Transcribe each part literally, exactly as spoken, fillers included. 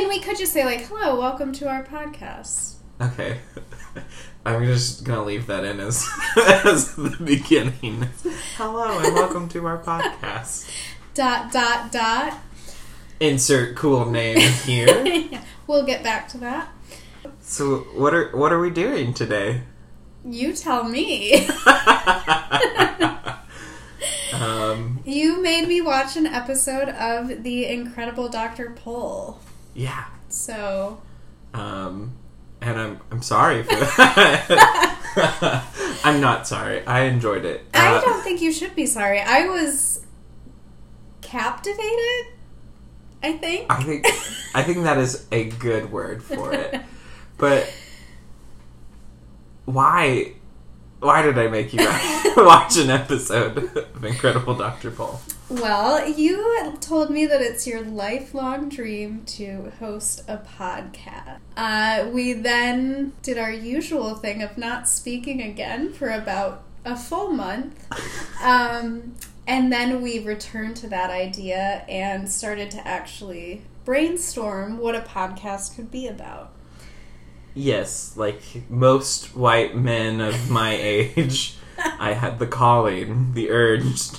mean, we could just say, like, hello, welcome to our podcast. Okay. I'm just going to leave that in as, as the beginning. Hello, and welcome to our podcast. Dot, dot, dot. Insert cool name here. Yeah, we'll get back to that. So, what are what are we doing today? You tell me. um, you made me watch an episode of The Incredible Doctor Pol. Yeah. So. Um... And I'm I'm sorry for that. I'm not sorry. I enjoyed it. Uh, I don't think you should be sorry. I was captivated, I think. I think I think that is a good word for it. But why why did I make you watch an episode of Incredible Doctor Pol? Well, you told me that it's your lifelong dream to host a podcast. Uh, we then did our usual thing of not speaking again for about a full month. Um, and then we returned to that idea and started to actually brainstorm what a podcast could be about. Yes, like most white men of my age, I had the calling, the urge...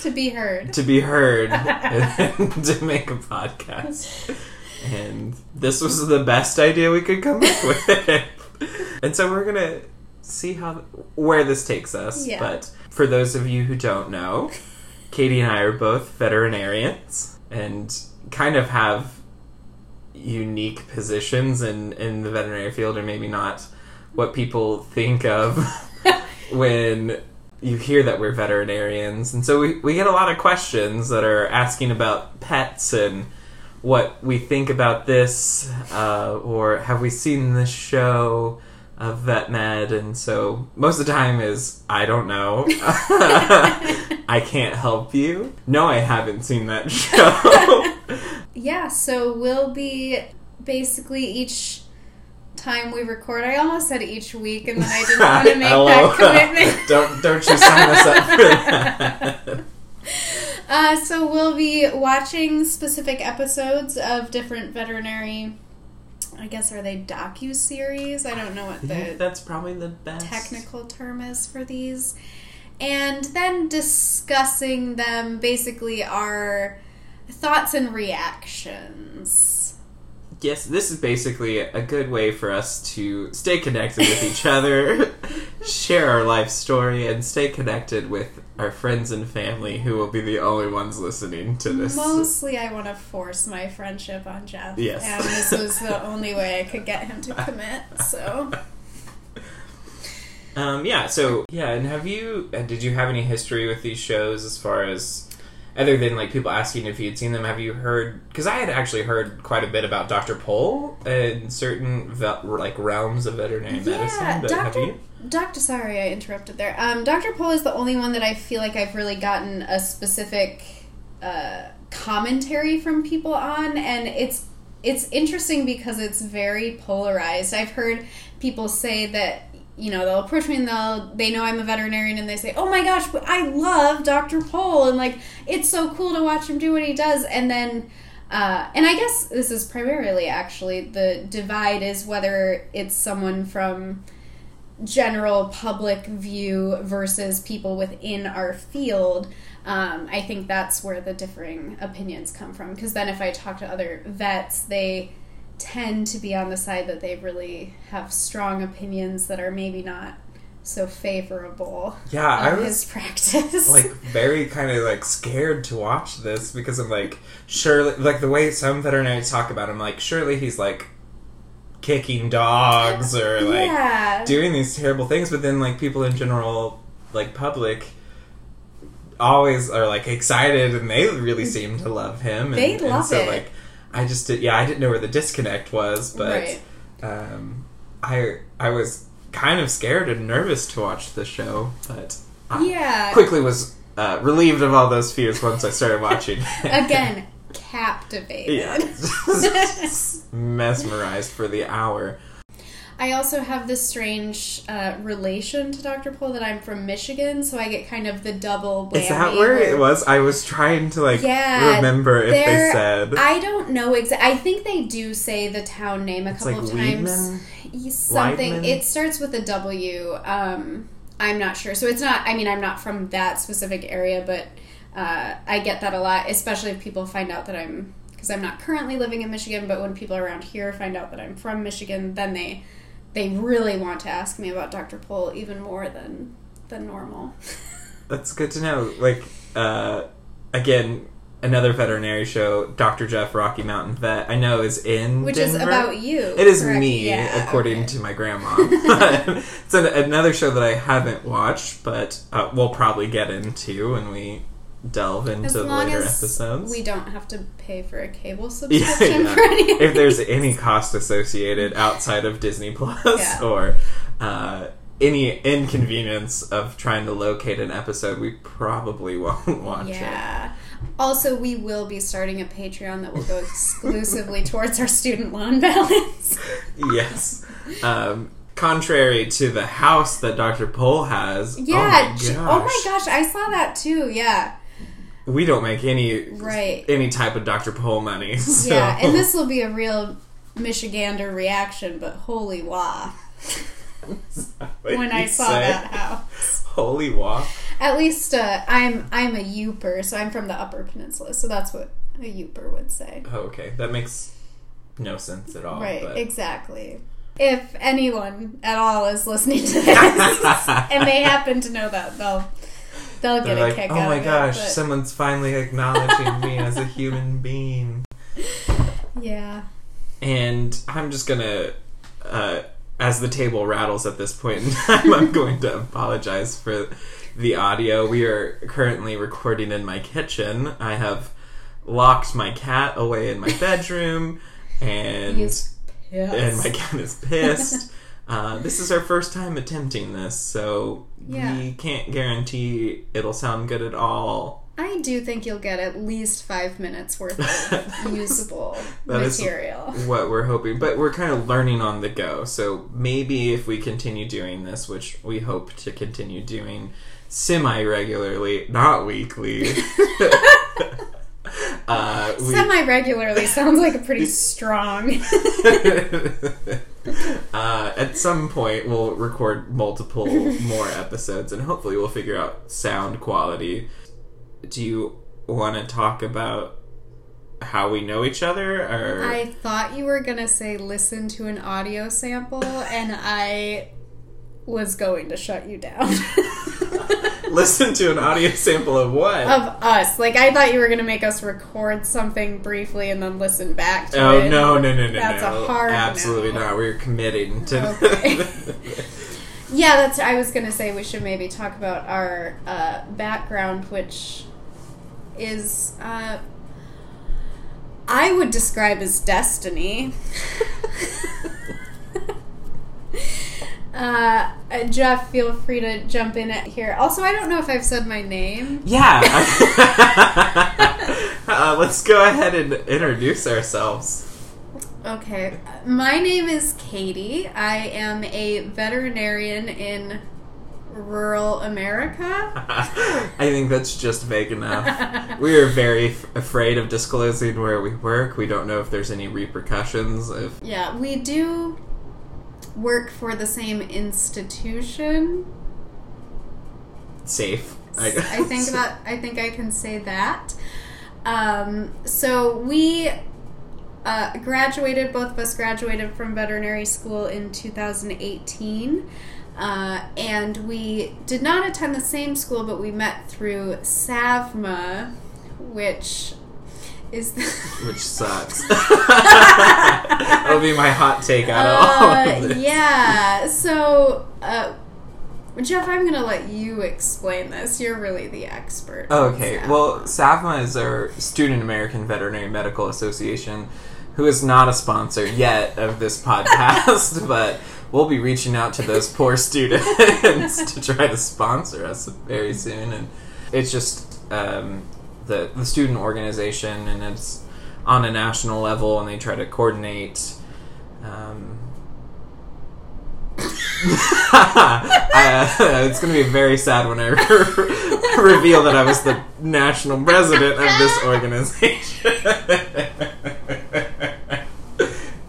To be heard. To be heard. And to make a podcast. And this was the best idea we could come up with. And so we're going to see how where this takes us. Yeah. But for those of you who don't know, Katie and I are both veterinarians and kind of have unique positions in, in the veterinary field, or maybe not what people think of when... You hear that we're veterinarians, and so we, we get a lot of questions that are asking about pets and what we think about this, uh, or have we seen this show of Vet Med, and so most of the time is, I don't know, I can't help you. No, I haven't seen that show. Yeah, so we'll be basically each... time we record. I almost said each week, and then I didn't want to make that commitment. don't don't you sign us up for that. Uh, so we'll be watching specific episodes of different veterinary, I guess, are they docu-series? I don't know what the that's probably the best technical term is for these. And then discussing them, basically our thoughts and reactions. Yes, this is basically a good way for us to stay connected with each other, share our life story, and stay connected with our friends and family who will be the only ones listening to this. Mostly I want to force my friendship on Jeff. Yes. And this was the only way I could get him to commit, so... Um, yeah, so, yeah, and have you... Did you have any history with these shows as far as... Other than, like, people asking if you'd seen them, have you heard... Because I had actually heard quite a bit about Doctor Pol in certain, ve- like, realms of veterinary yeah, medicine. But Doctor, have you? Doctor, sorry, I interrupted there. Um, Doctor Pol is the only one that I feel like I've really gotten a specific uh, commentary from people on, and it's it's interesting because it's very polarized. I've heard people say that... You know, they'll approach me and they'll, they know I'm a veterinarian and they say, oh my gosh, I love Doctor Pol and like, it's so cool to watch him do what he does. And then, uh, and I guess this is primarily actually the divide is whether it's someone from general public view versus people within our field. Um, I think that's where the differing opinions come from. Because then if I talk to other vets, they... tend to be on the side that they really have strong opinions that are maybe not so favorable. Yeah, I was his practice. Like very kind of like scared to watch this because I'm like, surely like the way some veterinarians talk about him, like surely he's like kicking dogs or like yeah. doing these terrible things, but then like people in general, like public always are like excited and they really seem to love him. And, they love and so, it. Like, I just did, yeah, I didn't know where the disconnect was, but right. um, I I was kind of scared and nervous to watch the show, but I yeah. quickly was uh, relieved of all those fears once I started watching. Again, captivated. Yeah, mesmerized for the hour. I also have this strange uh, relation to Doctor Pol that I'm from Michigan, so I get kind of the double blammy. Is that where it was? I was trying to, like, yeah, remember if they said. I don't know exactly. I think they do say the town name a it's couple like times. Weidman? Something. Weidman? It starts with a W. Um, I'm not sure. So it's not, I mean, I'm not from that specific area, but uh, I get that a lot, especially if people find out that I'm, because I'm not currently living in Michigan, but when people around here find out that I'm from Michigan, then they... They really want to ask me about Doctor Pol even more than than normal. That's good to know. Like, uh, again, another veterinary show, Doctor Jeff, Rocky Mountain Vet, I know is in Which Denver. Is about you. It is correct? Me, yeah, according okay. to my grandma. It's an, another show that I haven't watched, but uh, we'll probably get into when we delve into the later episodes. We don't have to pay for a cable subscription yeah, yeah. for any of If there's these. Any cost associated outside of Disney Plus yeah. or uh, any inconvenience of trying to locate an episode, we probably won't watch yeah. it. Yeah. Also, we will be starting a Patreon that will go exclusively towards our student loan balance. Yes. Um, contrary to the house that Doctor Pol has. Yeah. Oh my gosh. Oh my gosh, I saw that too. Yeah. We don't make any right. any type of Doctor Pol money. So. Yeah, and this will be a real Michigander reaction, but holy wah. When I saw say? That house. Holy wah. At least uh, I'm I'm a youper, so I'm from the Upper Peninsula, so that's what a youper would say. Oh, okay. That makes no sense at all. Right, but. Exactly. If anyone at all is listening to this and they happen to know that, they'll... They'll get They're a like, kick oh out of it. Oh my gosh, but... someone's finally acknowledging me as a human being. Yeah. And I'm just going to, uh, as the table rattles at this point in time, I'm going to apologize for the audio. We are currently recording in my kitchen. I have locked my cat away in my bedroom, and, and my cat is pissed. Uh, this is our first time attempting this, so yeah. we can't guarantee it'll sound good at all. I do think you'll get at least five minutes worth of usable that material. Is what we're hoping, but we're kind of learning on the go, so maybe if we continue doing this, which we hope to continue doing semi-regularly, not weekly... Uh, we... Semi-regularly sounds like a pretty strong... uh, at some point, we'll record multiple more episodes, and hopefully we'll figure out sound quality. Do you want to talk about how we know each other? Or I thought you were going to say listen to an audio sample, and I was going to shut you down. Listen to an audio sample of what? Of us. Like, I thought you were going to make us record something briefly and then listen back to oh, it. Oh, no, no, no, no, that's no. That's a hard Absolutely no. not. We're committing to okay. Yeah, that's... I was going to say we should maybe talk about our uh, background, which is... Uh, I would describe as destiny. Uh, Jeff, feel free to jump in at here. Also, I don't know if I've said my name. Yeah. uh, let's go ahead and introduce ourselves. Okay. My name is Katie. I am a veterinarian in rural America. I think that's just vague enough. We are very f- afraid of disclosing where we work. We don't know if there's any repercussions. If... Yeah, we do... work for the same institution. Safe, I guess. I think that I think I can say that. Um, so we uh, graduated. Both of us graduated from veterinary school in two thousand eighteen, uh, and we did not attend the same school, but we met through SAVMA, which. Is the Which sucks. That'll be my hot take out of uh, all of this. Yeah. So, uh, Jeff, I'm going to let you explain this. You're really the expert. Okay. SAVMA. Well, SAVMA is our Student American Veterinary Medical Association, who is not a sponsor yet of this podcast, but we'll be reaching out to those poor students to try to sponsor us very soon. And it's just... Um, The, the student organization, and it's on a national level, and they try to coordinate um, uh, it's going to be very sad when I re- reveal that I was the national president of this organization.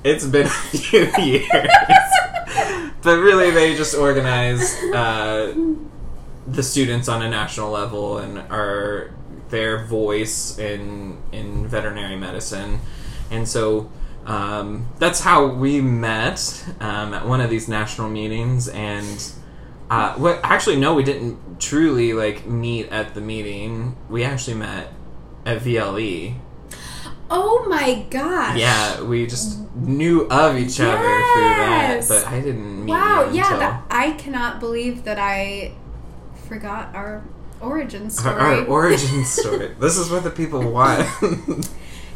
It's been a few years. But really, they just organize uh, the students on a national level and are their voice in in veterinary medicine. And so um, that's how we met um, at one of these national meetings. And uh, well, actually, no, we didn't truly like meet at the meeting. We actually met at V L E. Oh my gosh. Yeah, we just knew of each yes. other through that, but I didn't meet wow, you yeah, until... Wow, yeah, I cannot believe that I forgot our origin story. Our, our origin story. This is what the people want. Yes,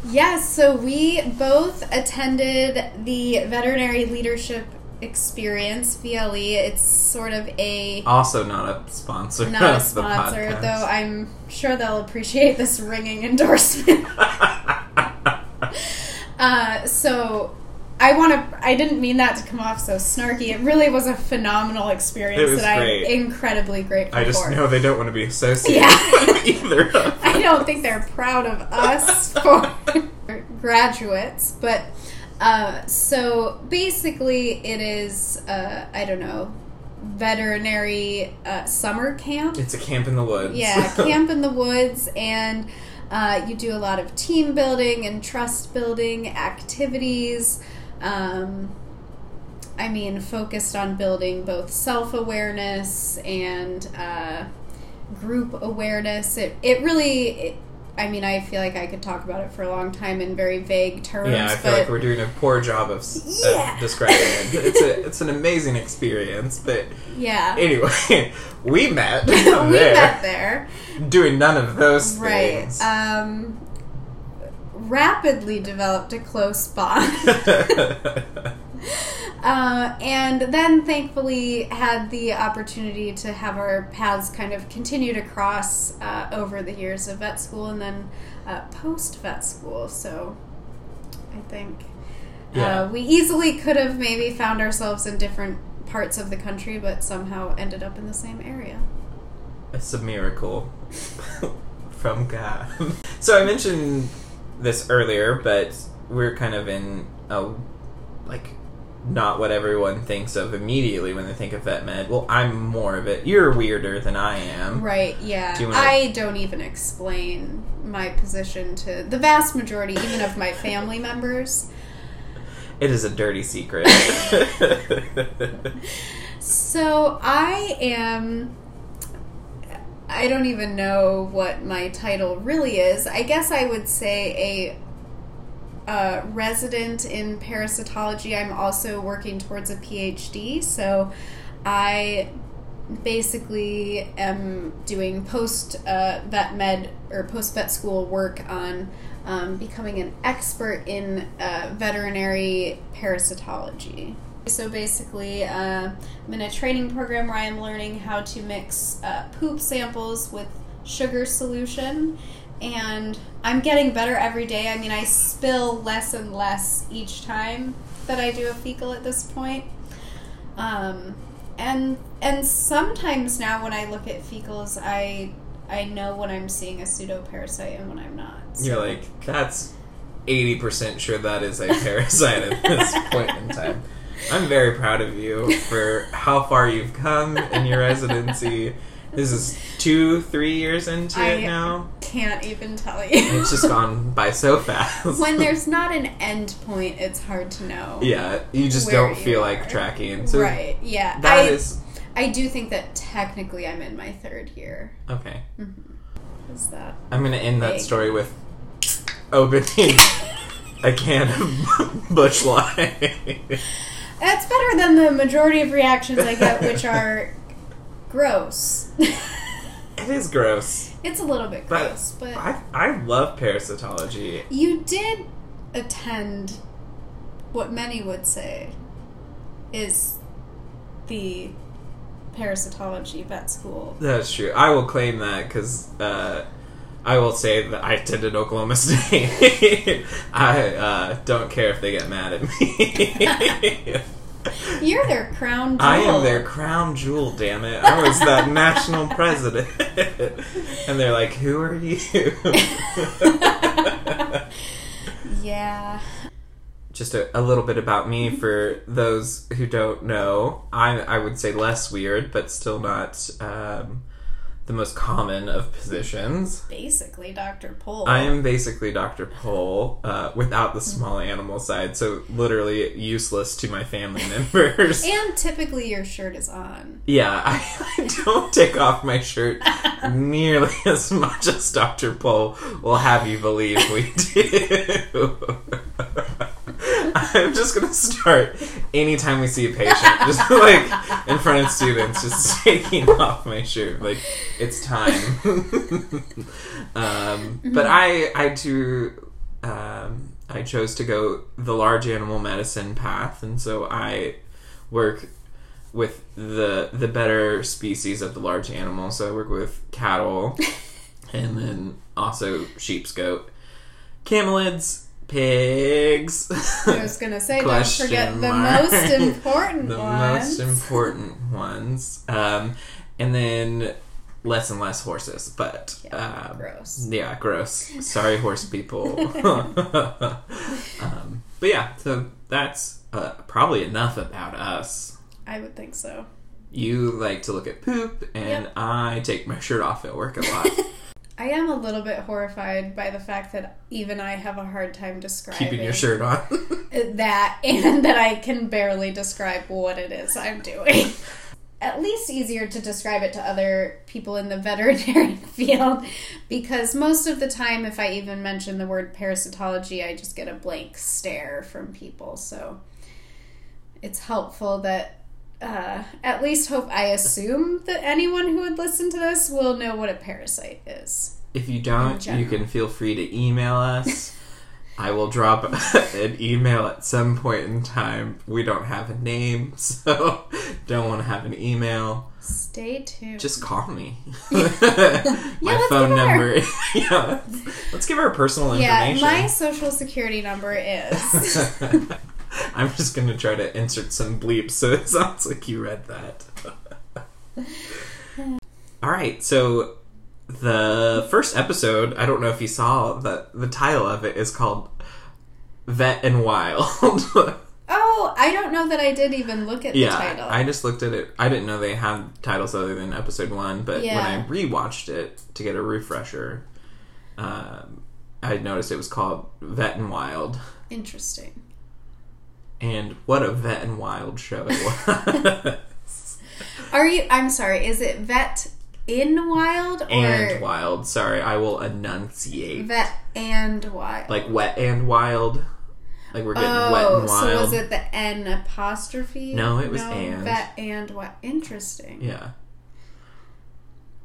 yeah, so we both attended the Veterinary Leadership Experience, V L E. It's sort of a... Also not a sponsor. Not a sponsor, though I'm sure they'll appreciate this ringing endorsement. Uh, so I want to, I didn't mean that to come off so snarky. It really was a phenomenal experience that great. I'm incredibly grateful for. I just for. know they don't want to be associated yeah. with either of us. I don't think they're proud of us for graduates, but, uh, so basically it is, uh, I don't know, veterinary, uh, summer camp. It's a camp in the woods. Yeah, camp in the woods, and Uh, you do a lot of team building and trust building activities. Um, I mean, focused on building both self-awareness and uh, group awareness. It it really, it, I mean, I feel like I could talk about it for a long time in very vague terms. Yeah, I feel but, like we're doing a poor job of, yeah. of describing it. It's a it's an amazing experience, but yeah. Anyway, we met. we there. met there. Doing none of those right. things. Right. Um, rapidly developed a close bond. uh, and then thankfully had the opportunity to have our paths kind of continue to cross uh, over the years of vet school and then uh, post-vet school. So I think yeah. uh, we easily could have maybe found ourselves in different parts of the country, but somehow ended up in the same area. It's a miracle from God. So I mentioned this earlier, but we're kind of in a, like, not what everyone thinks of immediately when they think of vet med. Well, I'm more of it. You're weirder than I am. Right, yeah. Do I don't even explain my position to the vast majority, even of my family members. It is a dirty secret. So I am... I don't even know what my title really is. I guess I would say a uh, resident in parasitology. I'm also working towards a P H D, so I basically am doing post-vet uh, med or post-vet school work on um, becoming an expert in uh, veterinary parasitology. So basically, uh, I'm in a training program where I'm learning how to mix uh, poop samples with sugar solution, and I'm getting better every day. I mean, I spill less and less each time that I do a fecal at this point. Um, and and sometimes now when I look at fecals, I I know when I'm seeing a pseudoparasite and when I'm not. So. You're like, that's eighty percent sure that is a parasite at this point in time. I'm very proud of you for how far you've come in your residency. This is two, three years into I it now. I can't even tell you. It's just gone by so fast. When there's not an end point, it's hard to know. Yeah, you just don't feel are. like tracking. So right, yeah. That I, is... I do think that technically I'm in my third year. Okay. Mm-hmm. Is that I'm going to end vague? that story with opening a can of Busch Light. That's better than the majority of reactions I get, which are gross. It is gross. It's a little bit gross, but... but I, I love parasitology. You did attend what many would say is the parasitology vet school. That's true. I will claim that, because... Uh, I will say that I attended Oklahoma State. I uh, don't care if they get mad at me. You're their crown jewel. I am their crown jewel, damn it. I was that national president. And they're like, who are you? Yeah. Just a, a little bit about me for those who don't know. I, I would say less weird, but still not um, the most common of positions. Basically Doctor Pol. I am basically Doctor Pol uh, without the small animal side, so literally useless to my family members. And typically your shirt is on. Yeah, I, I don't take off my shirt nearly as much as Doctor Pol will have you believe we do. I'm just going to start anytime we see a patient, just like in front of students, just taking off my shirt. Like, it's time. um, but I I do, um, I chose to go the large animal medicine path. And so I work with the the better species of the large animal. So I work with cattle and then also sheep, goat, camelids. Pigs. I was going to say, don't forget the mark. most important the ones. The most important ones. Um, and then less and less horses, but... Yeah, um, gross. Yeah, gross. Sorry, horse people. um, but yeah, so that's uh, probably enough about us. I would think so. You like to look at poop, and yep. I take my shirt off at work a lot. I am a little bit horrified by the fact that even I have a hard time describing... Keeping your shirt on. That, and that I can barely describe what it is I'm doing. At least easier to describe it to other people in the veterinary field, because most of the time, if I even mention the word parasitology, I just get a blank stare from people. So it's helpful that... Uh, at least hope I assume that anyone who would listen to this will know what a parasite is. If you don't, you can feel free to email us. I will drop an email at some point in time. We don't have a name, so don't want to have an email. Stay tuned. Just call me. My yeah, phone number. Yeah, let's, let's give her personal yeah, information. Yeah, my social security number is... I'm just going to try to insert some bleeps so it sounds like you read that. All right, so the first episode, I don't know if you saw, the, the title of it is called Vet and Wild. Oh, I don't know that I did even look at yeah, the title. Yeah, I just looked at it. I didn't know they had titles other than episode one, but yeah. when I rewatched it to get a refresher, um, I noticed it was called Vet and Wild. Interesting. And what a Vet and Wild show it was. Are you, I'm sorry, is it Vet in Wild or? And Wild, sorry, I will enunciate. Vet and Wild. Like wet and wild. Like we're getting oh, wet and wild. So was it the N apostrophe? No, it was no, and. Vet and Wild. Interesting. Yeah.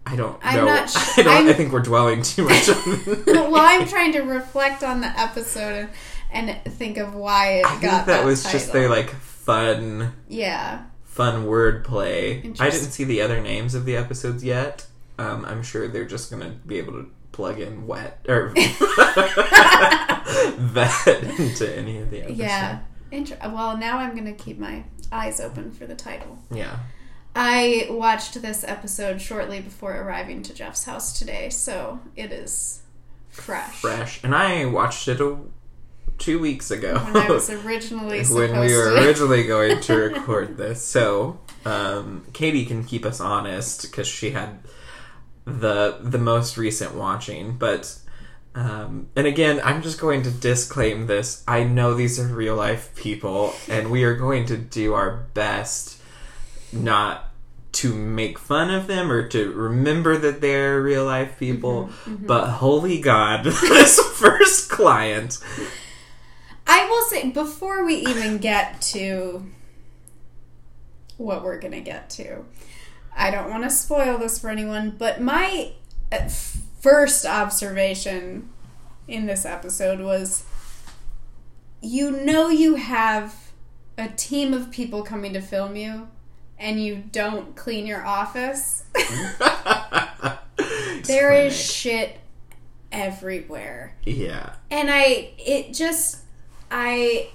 I don't know. I'm not sure. I, don't, I think we're dwelling too much on it. Well, I'm trying to reflect on the episode and. And think of why it I got think that that was title. Just their, like, fun... Yeah. Fun wordplay. I didn't see the other names of the episodes yet. Um, I'm sure they're just going to be able to plug in wet... Or... vet into any of the episodes. Yeah. Inter- well, now I'm going to keep my eyes open for the title. Yeah. I watched this episode shortly before arriving to Jeff's house today, so it is fresh. Fresh. And I watched it a... Two weeks ago. When I was originally supposed When we were to. originally going to record this. So, um, Katie can keep us honest because she had the the most recent watching. But, um, and again, I'm just going to disclaim this. I know these are real life people and we are going to do our best not to make fun of them or to remember that they're real life people. Mm-hmm, mm-hmm. But holy God, this first client... I will say, before we even get to what we're going to get to, I don't want to spoil this for anyone, but my first observation in this episode was, you know you have a team of people coming to film you, and you don't clean your office. There funny. Is shit everywhere. Yeah. And I, it just... I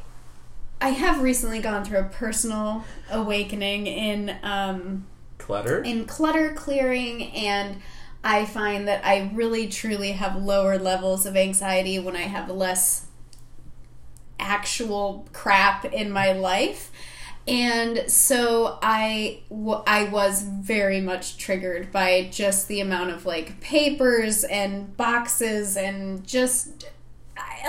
I have recently gone through a personal awakening in um, clutter, in clutter clearing, and I find that I really truly have lower levels of anxiety when I have less actual crap in my life. And so I, w- I was very much triggered by just the amount of, like, papers and boxes and just,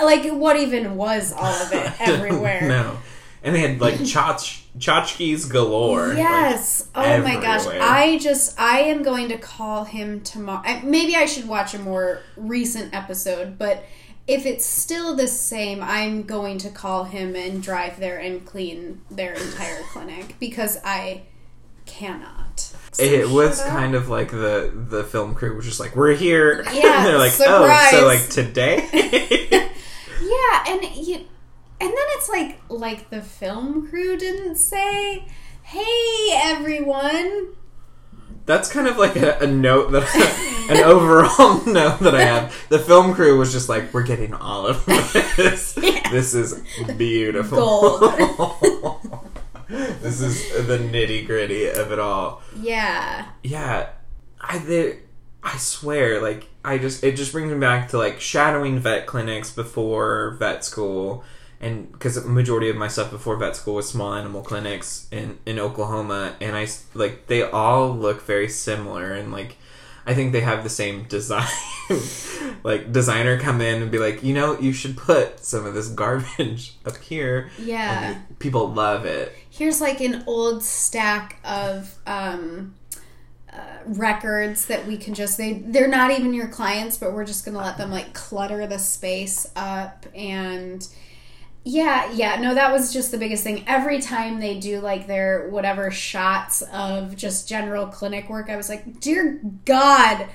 like, what even was all of it everywhere? No. And they had, like, tchotch- tchotchkes galore. Yes. Like, oh, everywhere. My gosh. I just, I am going to call him tomorrow. Maybe I should watch a more recent episode, but if it's still the same, I'm going to call him and drive there and clean their entire clinic because I cannot. So it was up. Kind of like the, the film crew was just like, we're here. Yeah, and they're like, surprise. Oh, so like today? Yeah, and you, and then it's like, like the film crew didn't say, hey, everyone. That's kind of like a, a note that I, an overall note that I had. The film crew was just like, we're getting all of this. Yeah. This is beautiful. Gold. This is the nitty-gritty of it all. Yeah. Yeah. I they, I swear, like, I just it just brings me back to, like, shadowing vet clinics before vet school. And because the majority of my stuff before vet school was small animal clinics in, in Oklahoma, and I, like, they all look very similar, and, like, I think they have the same design. Like, designer come in and be like, you know, you should put some of this garbage up here. Yeah. And people love it. Here's, like, an old stack of um, uh, records that we can just, they, they're not even your clients, but we're just going to let them, like, clutter the space up, and... Yeah, yeah. No, that was just the biggest thing. Every time they do, like, their whatever shots of just general clinic work, I was like, dear God,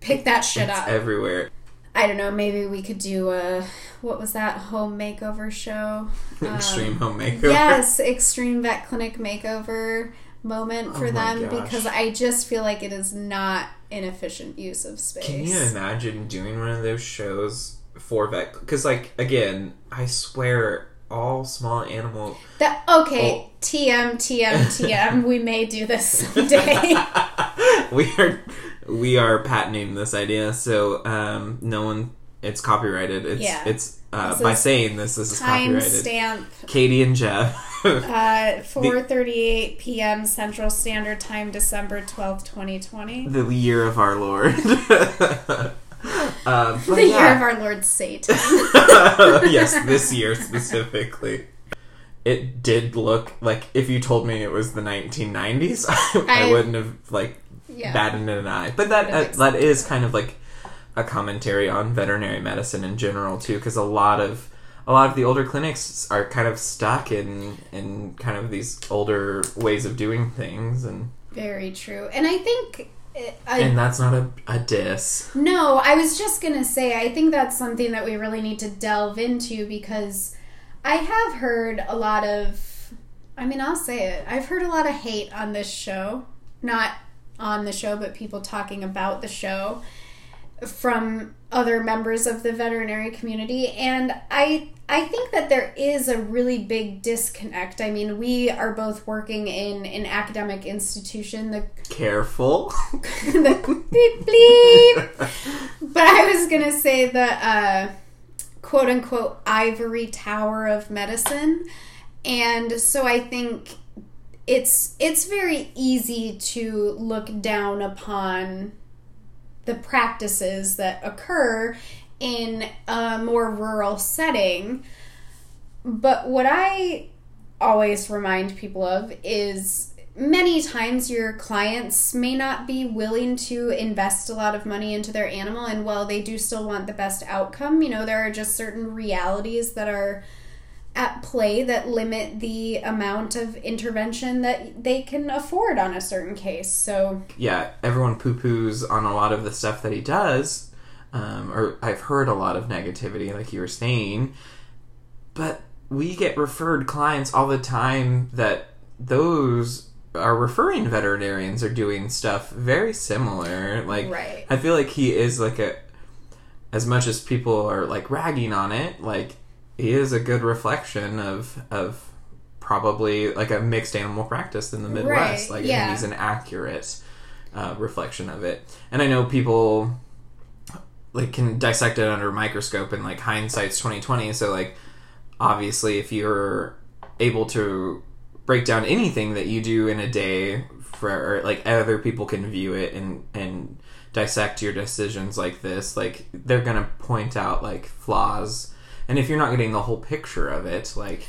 pick that shit up. It's everywhere. I don't know. Maybe we could do a, what was that home makeover show? Extreme um, home makeover. Yes, extreme vet clinic makeover moment for oh them gosh. Because I just feel like it is not an efficient use of space. Can you imagine doing one of those shows? For vet, because, like, again, I swear, all small animal. That, okay, all... T M, T M, T M. We may do this someday. we are, we are patenting this idea, so um, no one. It's copyrighted. It's yeah. it's uh, by saying this, this is copyrighted. Timestamp. Katie and Jeff. uh, four thirty-eight p.m. Central Standard Time, December twelfth, twenty twenty. The year of our Lord. Uh, the yeah. year of our Lord Satan. Yes, this year specifically. It did look like, if you told me it was the nineteen nineties, I, I, I wouldn't have, like, yeah. batted an eye. But that uh, that is kind of like a commentary on veterinary medicine in general too, because a lot of a lot of the older clinics are kind of stuck in in kind of these older ways of doing things. And very true. And I think. I, and that's not a, a diss. No, I was just going to say, I think that's something that we really need to delve into, because I have heard a lot of, I mean, I'll say it, I've heard a lot of hate on this show, not on the show, but people talking about the show from other members of the veterinary community. And I I think that there is a really big disconnect. I mean, we are both working in an academic institution. The Careful. The bleep bleep. But I was going to say the uh, quote-unquote ivory tower of medicine. And so I think it's it's very easy to look down upon the practices that occur in a more rural setting. But what I always remind people of is many times your clients may not be willing to invest a lot of money into their animal, and while they do still want the best outcome, you know, there are just certain realities that are at play that limit the amount of intervention that they can afford on a certain case. So yeah, everyone poo-poos on a lot of the stuff that he does, um, or I've heard a lot of negativity, like you were saying, but we get referred clients all the time that those are referring veterinarians are doing stuff very similar. Like, right. I feel like he is like a, as much as people are like ragging on it, like is a good reflection of of probably like a mixed animal practice in the Midwest. Right, like yeah. I think he's an accurate uh, reflection of it. And I know people like can dissect it under a microscope, and like hindsight's twenty twenty. So like obviously, if you're able to break down anything that you do in a day for, or like other people can view it and and dissect your decisions like this, like they're gonna point out like flaws. And if you're not getting the whole picture of it, like...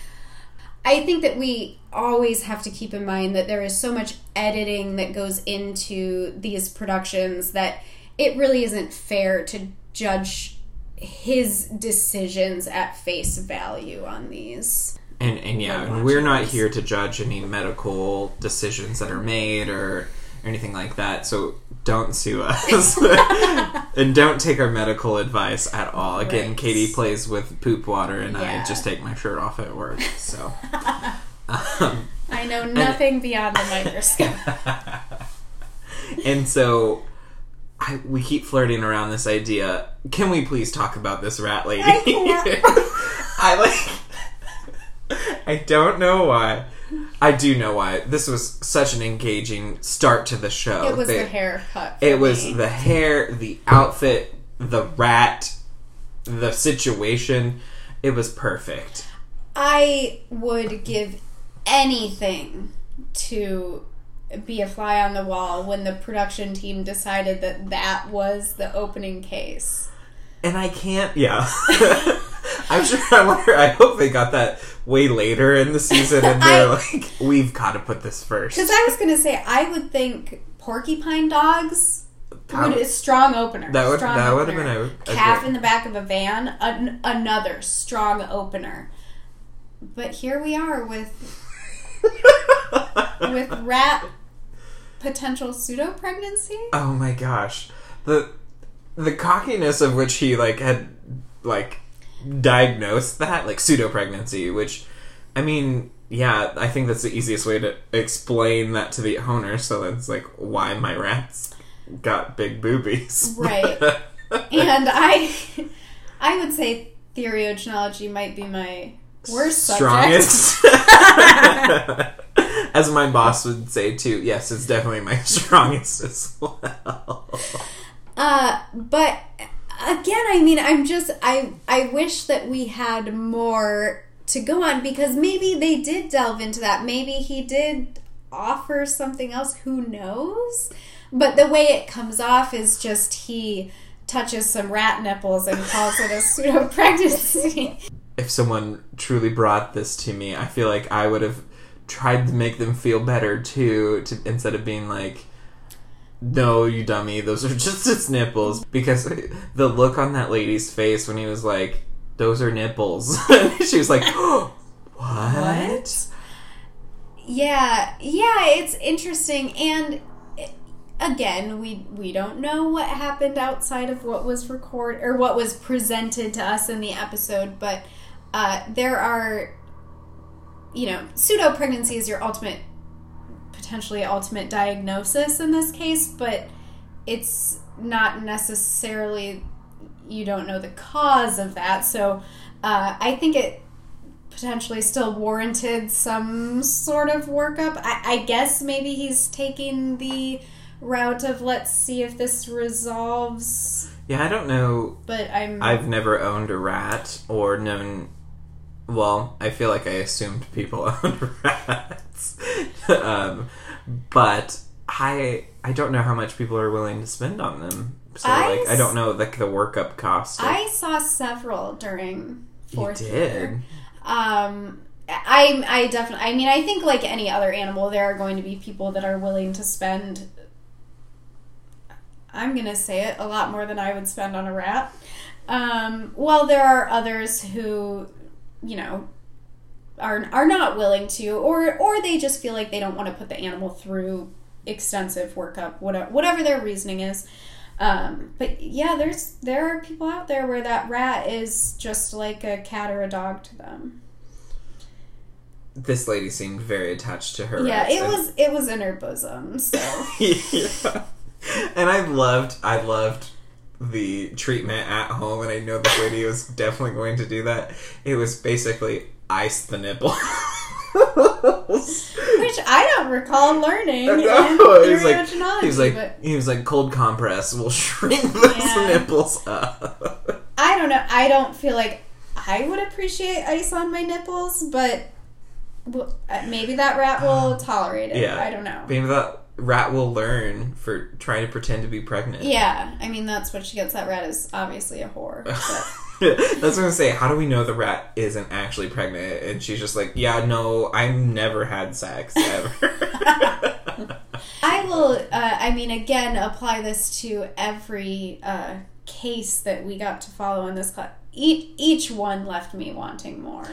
I think that we always have to keep in mind that there is so much editing that goes into these productions that it really isn't fair to judge his decisions at face value on these. And, and yeah, and we're not here to judge any medical decisions that are made or anything like that, so don't sue us. And don't take our medical advice at all. Again, right. Katie plays with poop water, and yeah. I just take my shirt off at work. So um, I know nothing and, beyond the microscope. And so I, we keep flirting around this idea. Can we please talk about this rat lady? I can't. I like. I don't know why. I do know why. This was such an engaging start to the show. It was they, the haircut. It me. was the hair, the outfit, the rat, the situation. It was perfect. I would give anything to be a fly on the wall when the production team decided that that was the opening case. And I can't... Yeah. I'm sure, I wonder, I hope they got that way later in the season and they're I, like, we've got to put this first. Because I was going to say, I would think porcupine dogs would a strong opener. That would that would have been a... a calf great. In the back of a van, an, another strong opener. But here we are with with rat potential pseudo-pregnancy. Oh my gosh. The, the cockiness of which he, like, had, like... diagnosed that, like pseudo-pregnancy, which, I mean, yeah, I think that's the easiest way to explain that to the owner, so that's like why my rats got big boobies. Right. And I I would say theriogenology might be my worst strongest. Subject. As my boss would say too, yes, it's definitely my strongest as well. Uh, but Again, I mean, I'm just, I I wish that we had more to go on, because maybe they did delve into that. Maybe he did offer something else. Who knows? But the way it comes off is just he touches some rat nipples and calls it a pseudo-pregnancy. If someone truly brought this to me, I feel like I would have tried to make them feel better, too, to, instead of being like, no, you dummy, those are just its nipples. Because the look on that lady's face when he was like, those are nipples. She was like, oh, what? what? Yeah, yeah, it's interesting. And again, we we don't know what happened outside of what was recorded, or what was presented to us in the episode. But uh, there are, you know, pseudo-pregnancy is your ultimate... potentially ultimate diagnosis in this case, but it's not necessarily, you don't know the cause of that, so uh, I think it potentially still warranted some sort of workup. I, I guess maybe he's taking the route of let's see if this resolves. Yeah, I don't know, but I'm I've never owned a rat or known. Well, I feel like I assumed people owned rats. um, but I I don't know how much people are willing to spend on them. So, I like, I don't know, like, the workup cost. Of... I saw several during fourth year. You did? Year. Um, I, I definitely... I mean, I think, like any other animal, there are going to be people that are willing to spend... I'm going to say it, a lot more than I would spend on a rat. Um, well, there are others who... you know, are are not willing to, or or they just feel like they don't want to put the animal through extensive workup, whatever whatever their reasoning is. Um, but yeah, there's there are people out there where that rat is just like a cat or a dog to them. This lady seemed very attached to her. Yeah, it was it was in her bosom. So. Yeah. And I loved I loved the treatment at home, and I know the lady was definitely going to do that. It was basically ice the nipple. Which I don't recall learning. No, he was like, he was like, but... he was like, cold compress will shrink those yeah. nipples up. I don't know. I don't feel like I would appreciate ice on my nipples, but maybe that rat will tolerate it. Yeah. I don't know. Maybe that rat will learn for trying to pretend to be pregnant. Yeah. I mean, that's what she gets. That rat is obviously a whore. That's what I'm gonna say. How do we know the rat isn't actually pregnant? And she's just like, yeah, no, I've never had sex, ever. I will, uh, I mean, again, apply this to every uh, case that we got to follow in this class. Each, each one left me wanting more.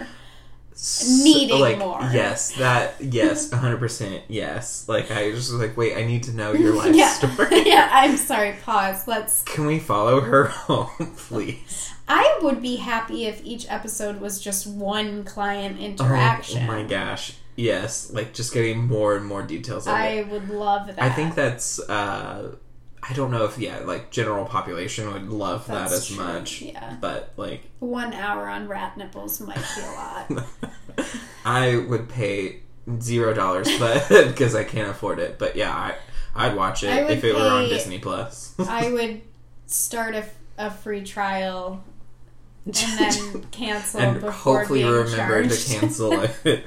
Needing like, more. Yes, that, yes, one hundred percent yes. Like, I just was like, wait, I need to know your life yeah. story. Yeah, I'm sorry, pause. Let's... Can we follow her home, please? I would be happy if each episode was just one client interaction. Oh, oh my gosh, yes. Like, just getting more and more details of I it. I would love that. I think that's, uh, I don't know if, yeah, like, general population would love that's that as true. much. Yeah. But, like... One hour on rat nipples might be a lot. I would pay zero dollars, but because I can't afford it. But yeah, I, I'd watch it if it pay, were on Disney Plus. I would start a, a free trial and then cancel and before hopefully being remember charged. to cancel it.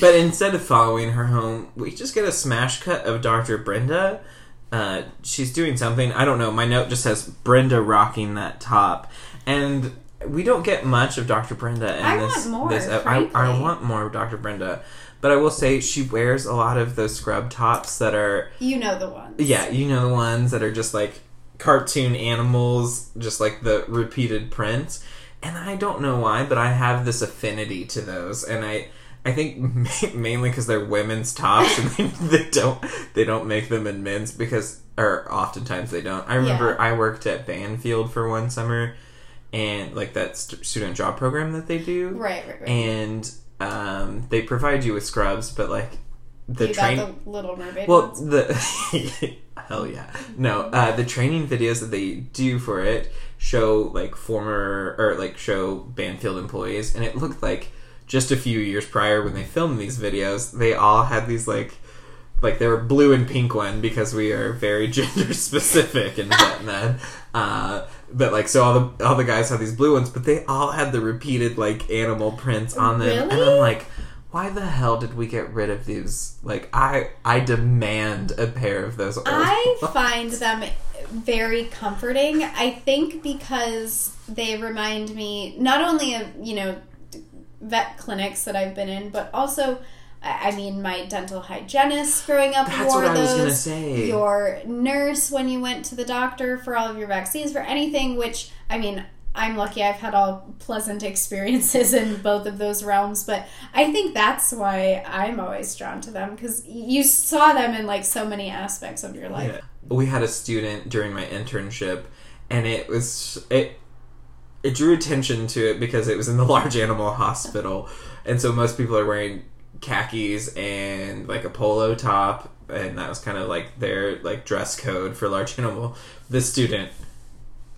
But instead of following her home, we just get a smash cut of Doctor Brenda. Uh, she's doing something. I don't know. My note just says Brenda rocking that top, and. We don't get much of Doctor Brenda in I this. Want more, this I, I want more of Doctor Brenda, but I will say she wears a lot of those scrub tops that are you know the ones. Yeah, you know the ones that are just like cartoon animals, just like the repeated prints. And I don't know why, but I have this affinity to those, and I I think mainly because they're women's tops, and they, they don't they don't make them in men's because or oftentimes they don't. I remember yeah. I worked at Banfield for one summer. And, like, that st- student job program that they do. Right, right, right. And um, they provide you with scrubs, but, like, the training... You train- got the Little Mermaid Well, ones? the... Hell yeah. No, uh, the training videos that they do for it show, like, former... Or, like, show Banfield employees. And it looked like just a few years prior when they filmed these videos, they all had these, like... Like, they were blue and pink one because we are very gender-specific and whatnot. Uh... But, like, so all the all the guys have these blue ones, but they all had the repeated, like, animal prints on them. Really? And I'm like, why the hell did we get rid of these? Like, I I demand a pair of those old I ones. Find them very comforting. I think because they remind me not only of, you know, vet clinics that I've been in, but also... I mean, my dental hygienist growing up That's wore what I those. Was gonna say. Your nurse when you went to the doctor for all of your vaccines, for anything, which, I mean, I'm lucky I've had all pleasant experiences in both of those realms, but I think that's why I'm always drawn to them, because you saw them in, like, so many aspects of your life. Yeah. We had a student during my internship, and it was... it. It drew attention to it because it was in the large animal hospital, and so most people are wearing... khakis and like a polo top, and that was kind of like their like dress code for large animal. The student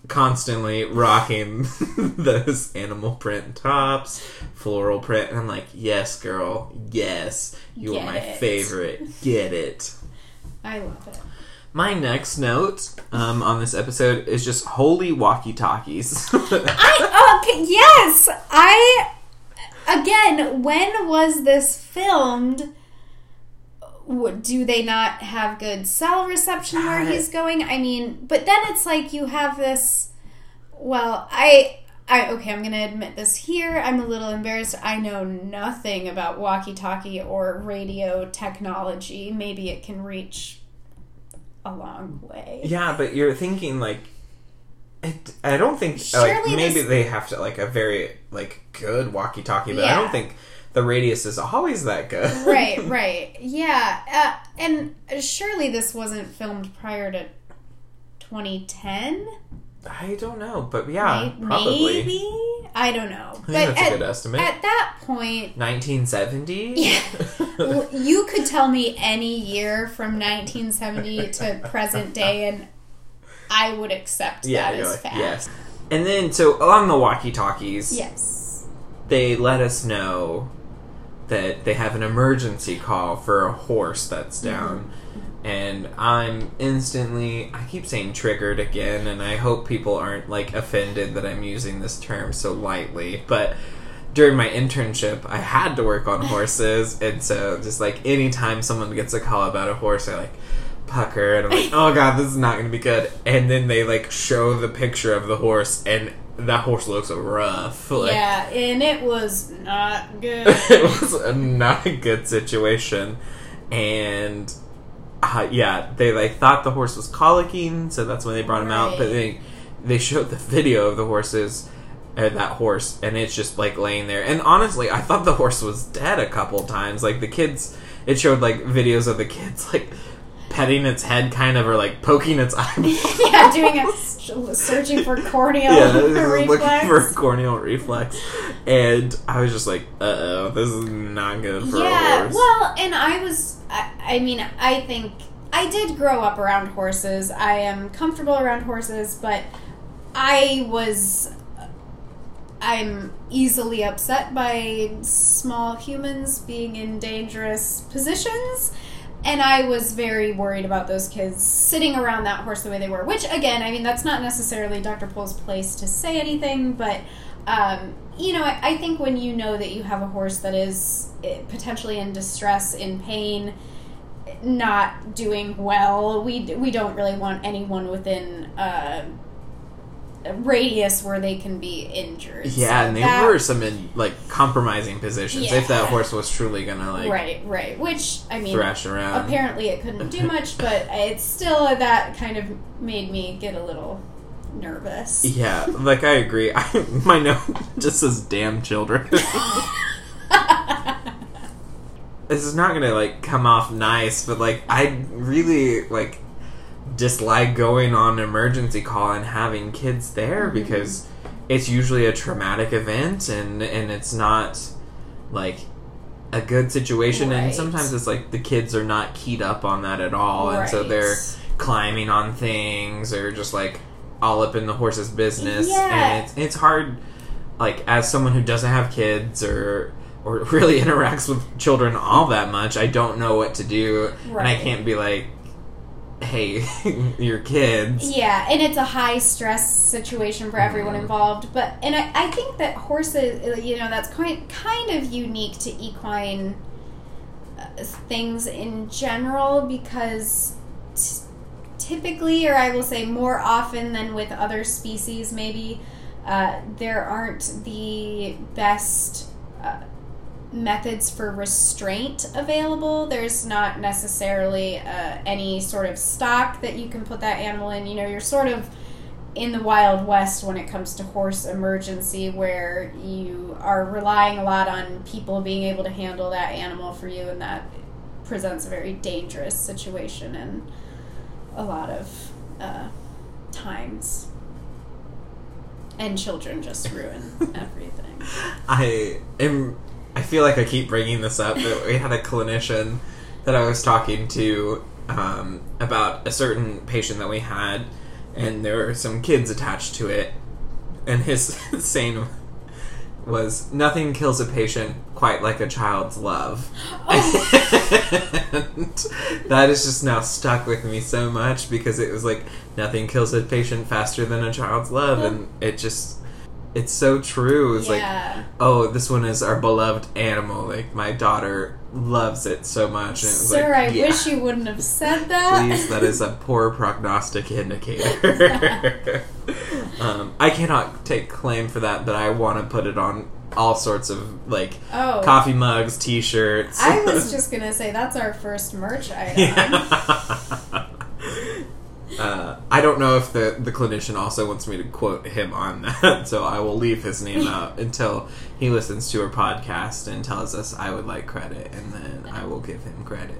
constantly rocking those animal print tops, floral print, and I'm like, yes girl, yes, you get are my it. favorite, get it. I love it. My next note um, on this episode is just holy walkie-talkies. I, okay, yes, I Again, when was this filmed? Do they not have good cell reception where he's going? I mean, but then it's like you have this, well, I, I okay, I'm going to admit this here. I'm a little embarrassed. I know nothing about walkie-talkie or radio technology. Maybe it can reach a long way. Yeah, but you're thinking like, I don't think like, maybe this... they have to like a very like good walkie-talkie, but yeah. I don't think the radius is always that good. Right, right, yeah, uh, and surely this wasn't filmed prior to twenty ten. I don't know, but yeah, maybe, probably. Maybe I don't know. I but think that's at, a good estimate. At that point, nineteen seventy. Yeah, well, you could tell me any year from nineteen seventy to present day, and I would accept yeah, that as like, fact. Yes. And then, so on the walkie-talkies, yes, they let us know that they have an emergency call for a horse that's down. Mm-hmm. And I'm instantly, I keep saying triggered again, and I hope people aren't, like, offended that I'm using this term so lightly, but during my internship, I had to work on horses, and so just, like, anytime someone gets a call about a horse, I, like, pucker, and I'm like, oh god, this is not gonna be good. And then they, like, show the picture of the horse, and that horse looks rough. Like, yeah, and it was not good. It was a not a good situation. And, uh, yeah, they, like, thought the horse was colicking, so that's when they brought him right. out, but they, they showed the video of the horses, or that horse, and it's just, like, laying there. And honestly, I thought the horse was dead a couple times. Like, the kids, it showed, like, videos of the kids, like, petting its head, kind of, or, like, poking its eyeball. Yeah, doing a, searching for corneal yeah, reflex. Looking for a corneal reflex. And I was just like, uh-oh, this is not good for yeah, a horse. Yeah, well, and I was, I, I mean, I think, I did grow up around horses. I am comfortable around horses, but I was, I'm easily upset by small humans being in dangerous positions. And I was very worried about those kids sitting around that horse the way they were. Which, again, I mean, that's not necessarily Doctor Pol's place to say anything. But, um, you know, I, I think when you know that you have a horse that is potentially in distress, in pain, not doing well, we we don't really want anyone within uh, a radius where they can be injured. Yeah, so and there were some, in, like, compromising positions yeah. if that horse was truly going to, like, right, right. Which, I mean, thrash around. Apparently it couldn't do much, but it's still, that kind of made me get a little nervous. Yeah, like, I agree. I, my note just says, damn children. This is not going to, like, come off nice, but, like, I really, like, dislike going on an emergency call and having kids there mm-hmm. because it's usually a traumatic event and and it's not, like, a good situation right. and sometimes it's like the kids are not keyed up on that at all right. and so they're climbing on things or just, like, all up in the horse's business yeah. and it's, it's hard, like, as someone who doesn't have kids or or really interacts with children all that much, I don't know what to do right. and I can't be like, hey, your kids. Yeah, and it's a high-stress situation for everyone mm. involved. But and I, I think that horses, you know, that's quite, kind of unique to equine uh, things in general because t- typically, or I will say more often than with other species maybe, uh, there aren't the best uh, methods for restraint available. There's not necessarily uh, any sort of stock that you can put that animal in. You know, you're sort of in the Wild West when it comes to horse emergency, where you are relying a lot on people being able to handle that animal for you, and that presents a very dangerous situation in a lot of uh, times. And children just ruin everything. I am... I feel like I keep bringing this up, but we had a clinician that I was talking to um, about a certain patient that we had, and there were some kids attached to it, and his saying was, nothing kills a patient quite like a child's love. Oh. And that is just now stuck with me so much, because it was like, nothing kills a patient faster than a child's love, and it just... It's so true. It's yeah. like, oh, this one is our beloved animal. Like, my daughter loves it so much. And it was Sir, like, I yeah. wish you wouldn't have said that. Please, that is a poor prognostic indicator. um, I cannot take claim for that, but I want to put it on all sorts of, like, oh. coffee mugs, t-shirts. I was just going to say, that's our first merch item. Yeah. Uh, I don't know if the, the clinician also wants me to quote him on that, so I will leave his name out until he listens to our podcast and tells us I would like credit, and then I will give him credit.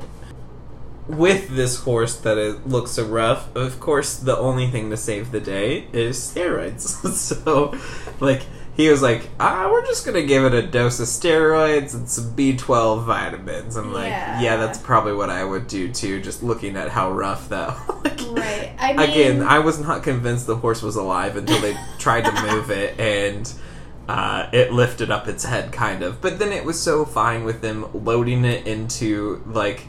With this horse that it looks so rough, of course, the only thing to save the day is steroids. So, like, he was like, ah, we're just going to give it a dose of steroids and some B twelve vitamins. I'm yeah. like, yeah, that's probably what I would do, too, just looking at how rough that... Like, right. I mean, again, I was not convinced the horse was alive until they tried to move it, and uh, it lifted up its head, kind of. But then it was so fine with them loading it into, like,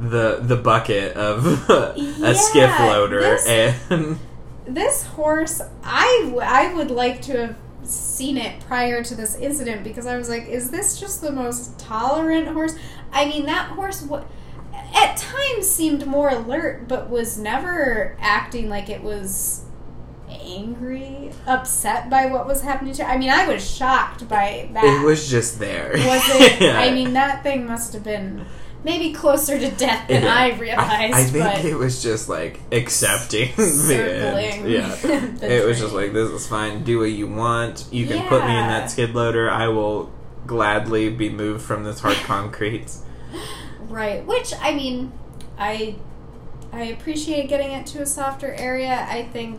the the bucket of a yeah, skiff loader. This, and this horse, I, I would like to have seen it prior to this incident, because I was like, is this just the most tolerant horse? I mean, that horse w- at times seemed more alert, but was never acting like it was angry, upset by what was happening to it. I mean, I was shocked by that. It was just there. Was it? Yeah. I mean, that thing must have been maybe closer to death than yeah. I realized. I, I think but it was just like accepting the end. Yeah, the it train. was just like, this is fine. Do what you want. You can yeah. put me in that skid loader. I will gladly be moved from this hard concrete. Right. Which, I mean, I I appreciate getting it to a softer area. I think.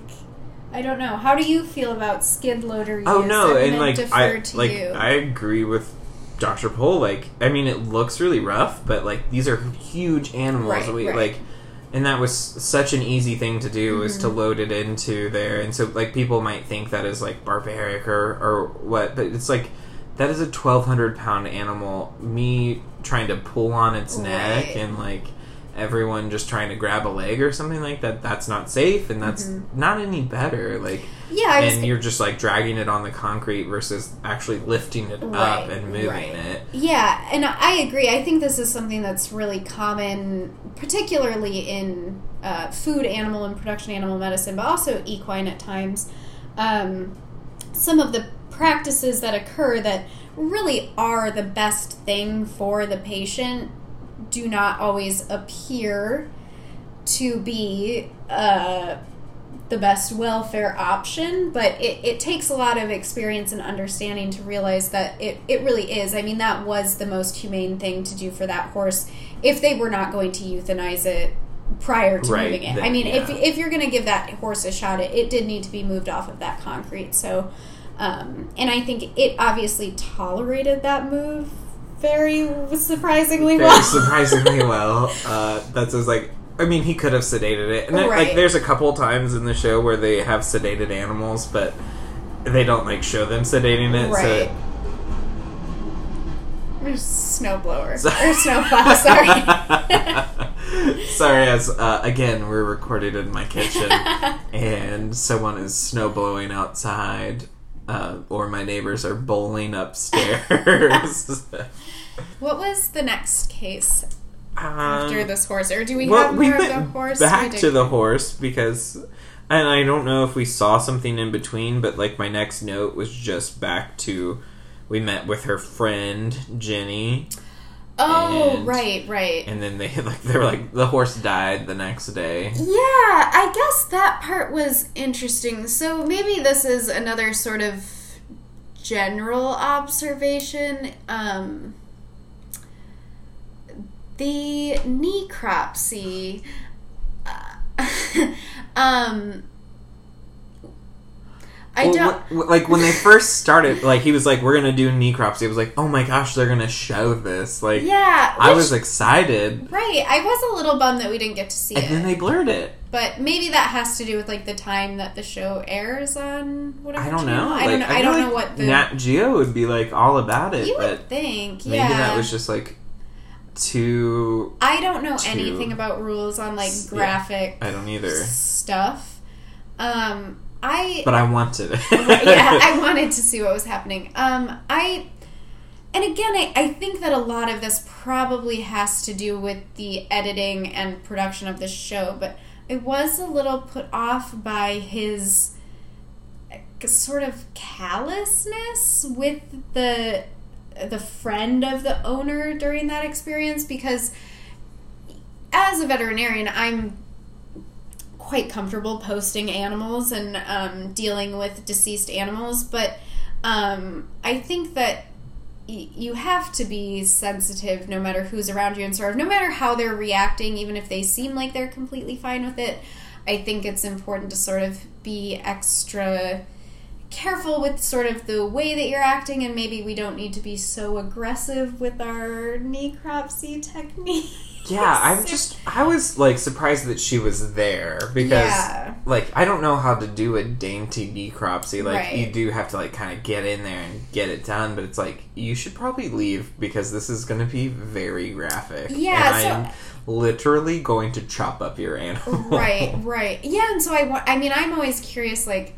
I don't know. How do you feel about skid loader use? Oh no, I'm and like I like you. I agree with Doctor Pol, like, I mean, it looks really rough, but, like, these are huge animals. Right, we, right. Like, and that was such an easy thing to do, mm-hmm. is to load it into there. And so, like, people might think that is, like, barbaric or, or what, but it's, like, that is a twelve hundred pound animal. Me trying to pull on its right. neck and, like, everyone just trying to grab a leg or something like that, that's not safe, and that's mm-hmm. not any better. Like, yeah, I and just, you're just like dragging it on the concrete versus actually lifting it right, up and moving right. it. Yeah, and I agree. I think this is something that's really common, particularly in uh, food animal and production animal medicine, but also equine at times. Um, some of the practices that occur that really are the best thing for the patient do not always appear to be uh, the best welfare option, but it, it takes a lot of experience and understanding to realize that it, it really is. I mean, that was the most humane thing to do for that horse if they were not going to euthanize it prior to right, moving it. That, I mean, yeah. if if you're going to give that horse a shot, it, it did need to be moved off of that concrete. So, um, and I think it obviously tolerated that move Very surprisingly Very well. Very surprisingly well. Uh, that's just like, I mean, he could have sedated it. And right. it, like, there's a couple times in the show where they have sedated animals, but they don't, like, show them sedating it. Right. So there's snowblower. Or snowplow, sorry. sorry, as, uh, again, we're recorded in my kitchen, and someone is snowblowing outside. Uh, or my neighbors are bowling upstairs. What was the next case after um, this horse? Or do we well, have more we of the horse? Back to the horse, because, and I don't know if we saw something in between, but, like, my next note was just back to, we met with her friend, Jenny. Oh, and, right, right. And then they like they were like, the horse died the next day. Yeah, I guess that part was interesting. So maybe this is another sort of general observation. Um, the necropsy. Uh, um... I don't well, like when they first started. Like, he was like, "We're gonna do necropsy." It was like, "Oh my gosh, they're gonna show this!" Like, yeah, which, I was excited. Right, I was a little bummed that we didn't get to see and it. And then they blurred it. But maybe that has to do with, like, the time that the show airs on. Whatever. I don't channel. know. I don't. Like, know, I, I don't like know what the Nat Geo would be like all about it. You but would think, yeah. Maybe that was just like too. I don't know too, anything about rules on, like, graphic. Yeah, I don't either stuff. Um. I But I wanted it. yeah, I wanted to see what was happening. Um, I and again, I, I think that a lot of this probably has to do with the editing and production of the show, but I was a little put off by his sort of callousness with the the friend of the owner during that experience, because as a veterinarian, I'm quite comfortable posting animals and um, dealing with deceased animals, but um, I think that y- you have to be sensitive no matter who's around you, and sort of no matter how they're reacting, even if they seem like they're completely fine with it. I think it's important to sort of be extra careful with sort of the way that you're acting, and maybe we don't need to be so aggressive with our necropsy technique. Yeah, I'm just, I was, like, surprised that she was there, because, yeah. like, I don't know how to do a dainty necropsy. Like, right. you do have to, like, kind of get in there and get it done, but it's like, you should probably leave, because this is going to be very graphic. Yeah, and so... I'm literally going to chop up your animal. Right, right. Yeah, and so I want, I mean, I'm always curious, like...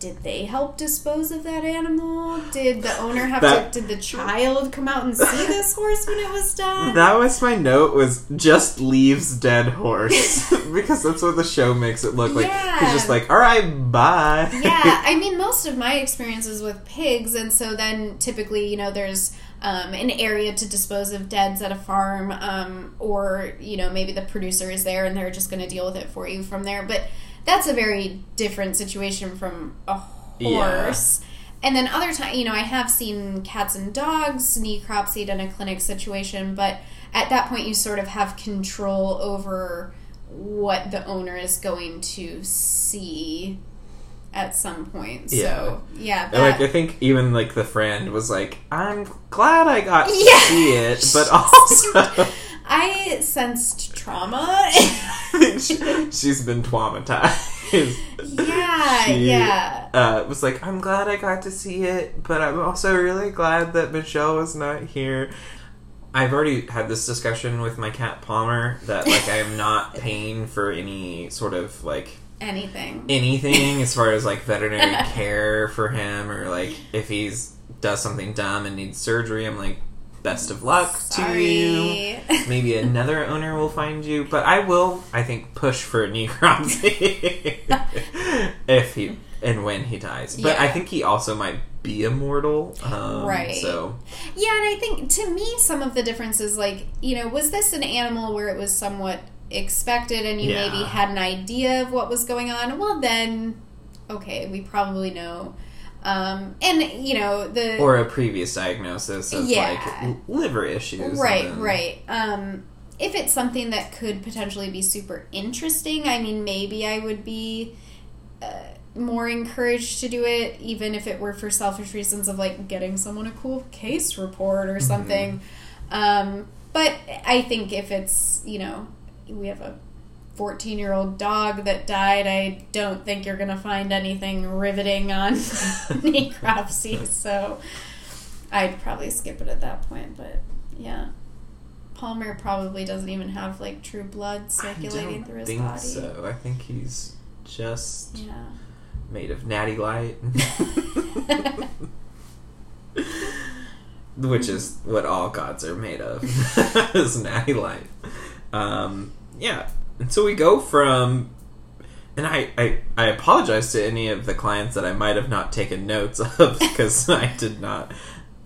Did they help dispose of that animal? Did the owner have that, to... Did the child come out and see this horse when it was done? That was my note, was just leaves dead horse. Because that's what the show makes it look like. Yeah. He's just like, all right, bye. Yeah, I mean, most of my experiences with pigs, and so then typically, you know, there's um, an area to dispose of deads at a farm, um, or, you know, maybe the producer is there and they're just going to deal with it for you from there, but... That's a very different situation from a horse. Yeah. And then other times, you know, I have seen cats and dogs necropsied in a clinic situation, but at that point you sort of have control over what the owner is going to see at some point. Yeah. So, yeah. That... Like, I think even, like, the friend was like, I'm glad I got to yeah. see it, but also... I sensed trauma. she, she's been traumatized. Yeah, she, yeah. Uh, was like, I'm glad I got to see it, but I'm also really glad that Michelle was not here. I've already had this discussion with my cat Palmer that, like, I am not paying for any sort of, like... Anything. Anything as far as, like, veterinary care for him, or, like, if he's does something dumb and needs surgery, I'm like... Best of luck Sorry. to you. Maybe another owner will find you. But I will, I think, push for a necropsy if he and when he dies. But yeah. I think he also might be immortal. Um, right. So. Yeah, and I think, to me, some of the difference is, like, you know, was this an animal where it was somewhat expected and you yeah. maybe had an idea of what was going on? Well, then, okay, we probably know... Um, and, you know, the... Or a previous diagnosis of, yeah. like, liver issues. Right, and... right. Um, if it's something that could potentially be super interesting, I mean, maybe I would be uh, more encouraged to do it, even if it were for selfish reasons of, like, getting someone a cool case report or something. Mm-hmm. Um, but I think if it's, you know, we have a fourteen-year-old dog that died, I don't think you're going to find anything riveting on necropsy, so I'd probably skip it at that point, but yeah. Palmer probably doesn't even have, like, true blood circulating through his body. I don't think so. I think he's just yeah. made of natty light. Which is what all gods are made of, is natty light. Um, yeah. And so we go from, and I, I, I apologize to any of the clients that I might have not taken notes of, because I did not.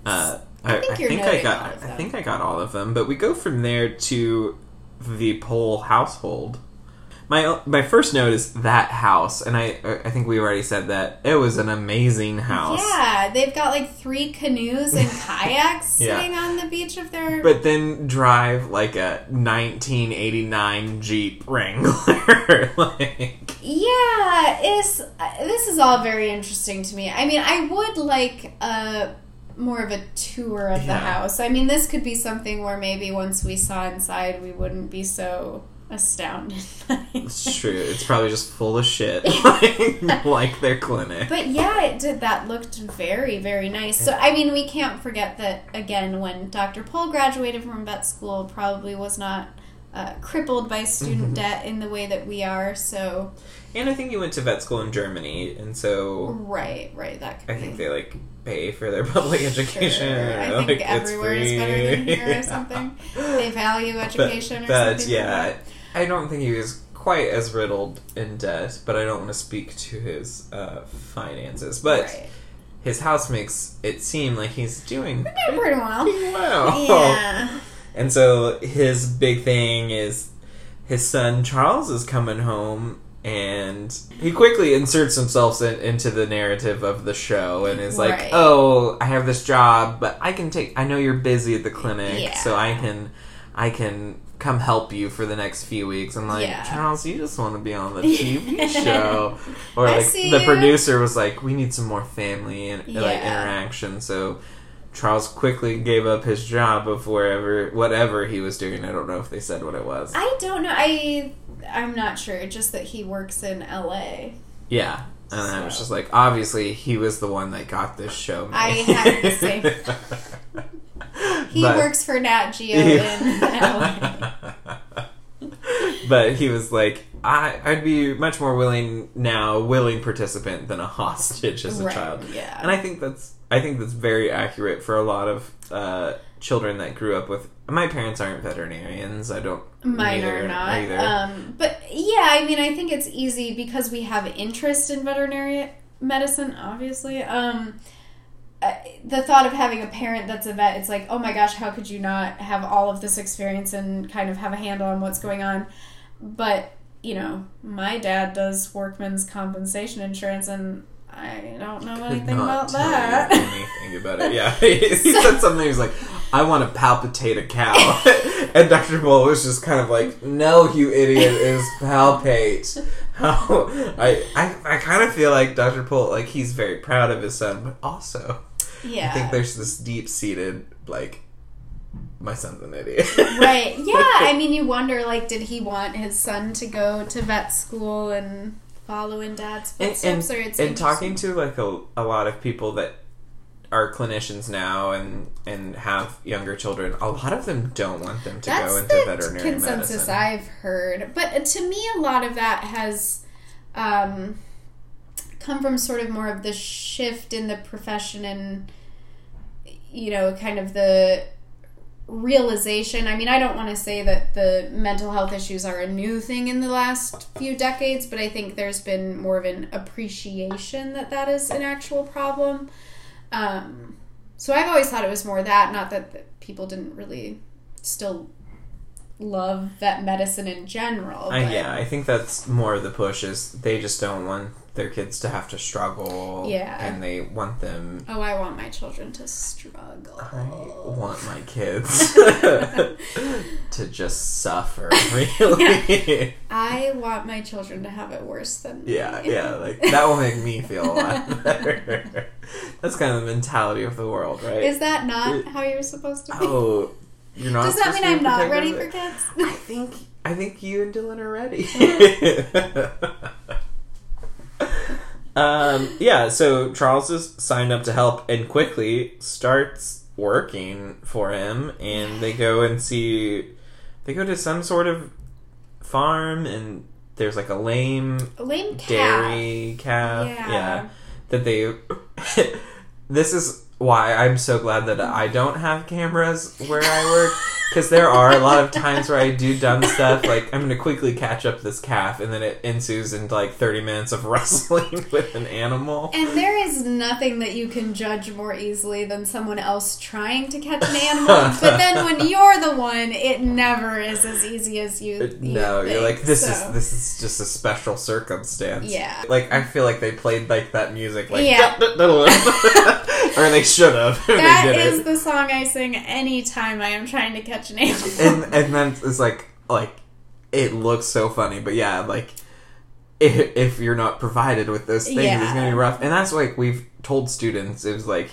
Uh, I, I think, I, you're think I got. I think I got all of them. But we go from there to the Pol household. My my first note is that house, and I I think we already said that it was an amazing house. Yeah, they've got like three canoes and kayaks yeah. sitting on the beach of their. But then drive like a nineteen eighty-nine Jeep Wrangler. like... Yeah, it's this is all very interesting to me. I mean, I would like a more of a tour of yeah. the house. I mean, this could be something where maybe once we saw inside, we wouldn't be so. Astounded. It's true. It's probably just full of shit, like, like their clinic. But yeah, it did. That looked very, very nice. So, I mean, we can't forget that, again, when Doctor Pol graduated from vet school, probably was not uh, crippled by student debt in the way that we are, so... And I think you went to vet school in Germany, and so... Right, right, that could I be. think they, like, pay for their public education. Sure. I think like, everywhere is better than here yeah. or something. They value education but, or but, something. But, yeah... Like I don't think he was quite as riddled in debt, but I don't want to speak to his uh, finances. But right. his house makes it seem like he's doing pretty, pretty well. well. Yeah. And so his big thing is his son Charles is coming home, and he quickly inserts himself in, into the narrative of the show and is like, right. oh, I have this job, but I can take... I know you're busy at the clinic, yeah. so I can... I can come help you for the next few weeks. I'm like, yeah. Charles, you just want to be on the T V show. Or like the you. producer was like, we need some more family and yeah. like interaction. So Charles quickly gave up his job of wherever, whatever he was doing. I don't know if they said what it was. I don't know. I, I'm not sure. Just that he works in L A. Yeah. And so. I was just like, obviously, he was the one that got this show made. I had to say. He but, works for Nat Geo yeah. in L A. But he was like, I, I'd be much more willing now, willing participant than a hostage as a right, child. Yeah. And I think that's... I think that's very accurate for a lot of uh, children that grew up with... My parents aren't veterinarians. I don't... Mine are not. Either. Um, but, yeah, I mean, I think it's easy because we have interest in veterinary medicine, obviously. Um, uh, the thought of having a parent that's a vet, it's like, oh, my gosh, how could you not have all of this experience and kind of have a handle on what's going on? But, you know, my dad does workman's compensation insurance, and... I don't know Could anything about tell that. Anything about it? Yeah, he, he so, said something. He was like, "I want to palpitate a cow," and Doctor Pol was just kind of like, "No, you idiot! Is palpate." How I I, I kind of feel like Doctor Pol, like he's very proud of his son, but also, yeah, I think there's this deep seated like, my son's an idiot, right? Yeah, I mean, you wonder like, did he want his son to go to vet school and? Following dad's footsteps, and, or it's and talking to like a, a lot of people that are clinicians now and and have younger children, a lot of them don't want them to That's go into the veterinary medicine. That's the consensus I've heard, but to me, a lot of that has um, come from sort of more of the shift in the profession and you know, kind of the realization. I mean, I don't want to say that the mental health issues are a new thing in the last few decades, but I think there's been more of an appreciation that that is an actual problem. Um, so I've always thought it was more that, not that the people didn't really still love vet medicine in general. Uh, yeah, I think that's more of the push is they just don't want their kids to have to struggle. Yeah. And they want them... Oh, I want my children to struggle. I want my kids to just suffer, really. Yeah. I want my children to have it worse than me. Yeah, yeah. Like, that will make me feel a lot better. That's kind of the mentality of the world, right? Is that not it, how you're supposed to be? Oh, you're not Does that mean I'm not ready for kids? I think, I think you and Dylan are ready. Um, yeah, so Charles is signed up to help and quickly starts working for him, and they go and see, they go to some sort of farm, and there's like a lame, a lame calf. dairy calf, yeah, yeah that they, this is why I'm so glad that I don't have cameras where I work, because there are a lot of times where I do dumb stuff, like, I'm going to quickly catch up this calf, and then it ensues in, like, thirty minutes of wrestling with an animal. And there is nothing that you can judge more easily than someone else trying to catch an animal, but then when you're the one, it never is as easy as you, you No, think, you're like, this so. is this is just a special circumstance. Yeah. Like, I feel like they played, like, that music, like, yeah. or they should have. That is it. The song I sing anytime I am trying to catch an animal. And and then it's like like it looks so funny, but yeah, like if, if you're not provided with those things, yeah. it's gonna be rough. And that's like we've told students, it was like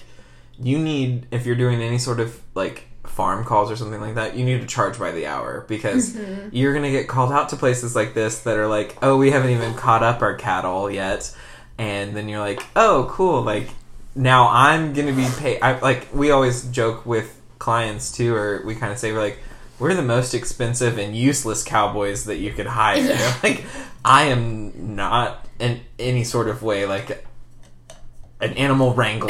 you need if you're doing any sort of like farm calls or something like that, you need to charge by the hour because mm-hmm. you're gonna get called out to places like this that are like, oh, we haven't even caught up our cattle yet, and then you're like, oh, cool, like now I'm gonna be paid. I, like we always joke with. Clients too, or we kind of say we're like we're the most expensive and useless cowboys that you could hire. Like I am not in any sort of way like an animal wrangler.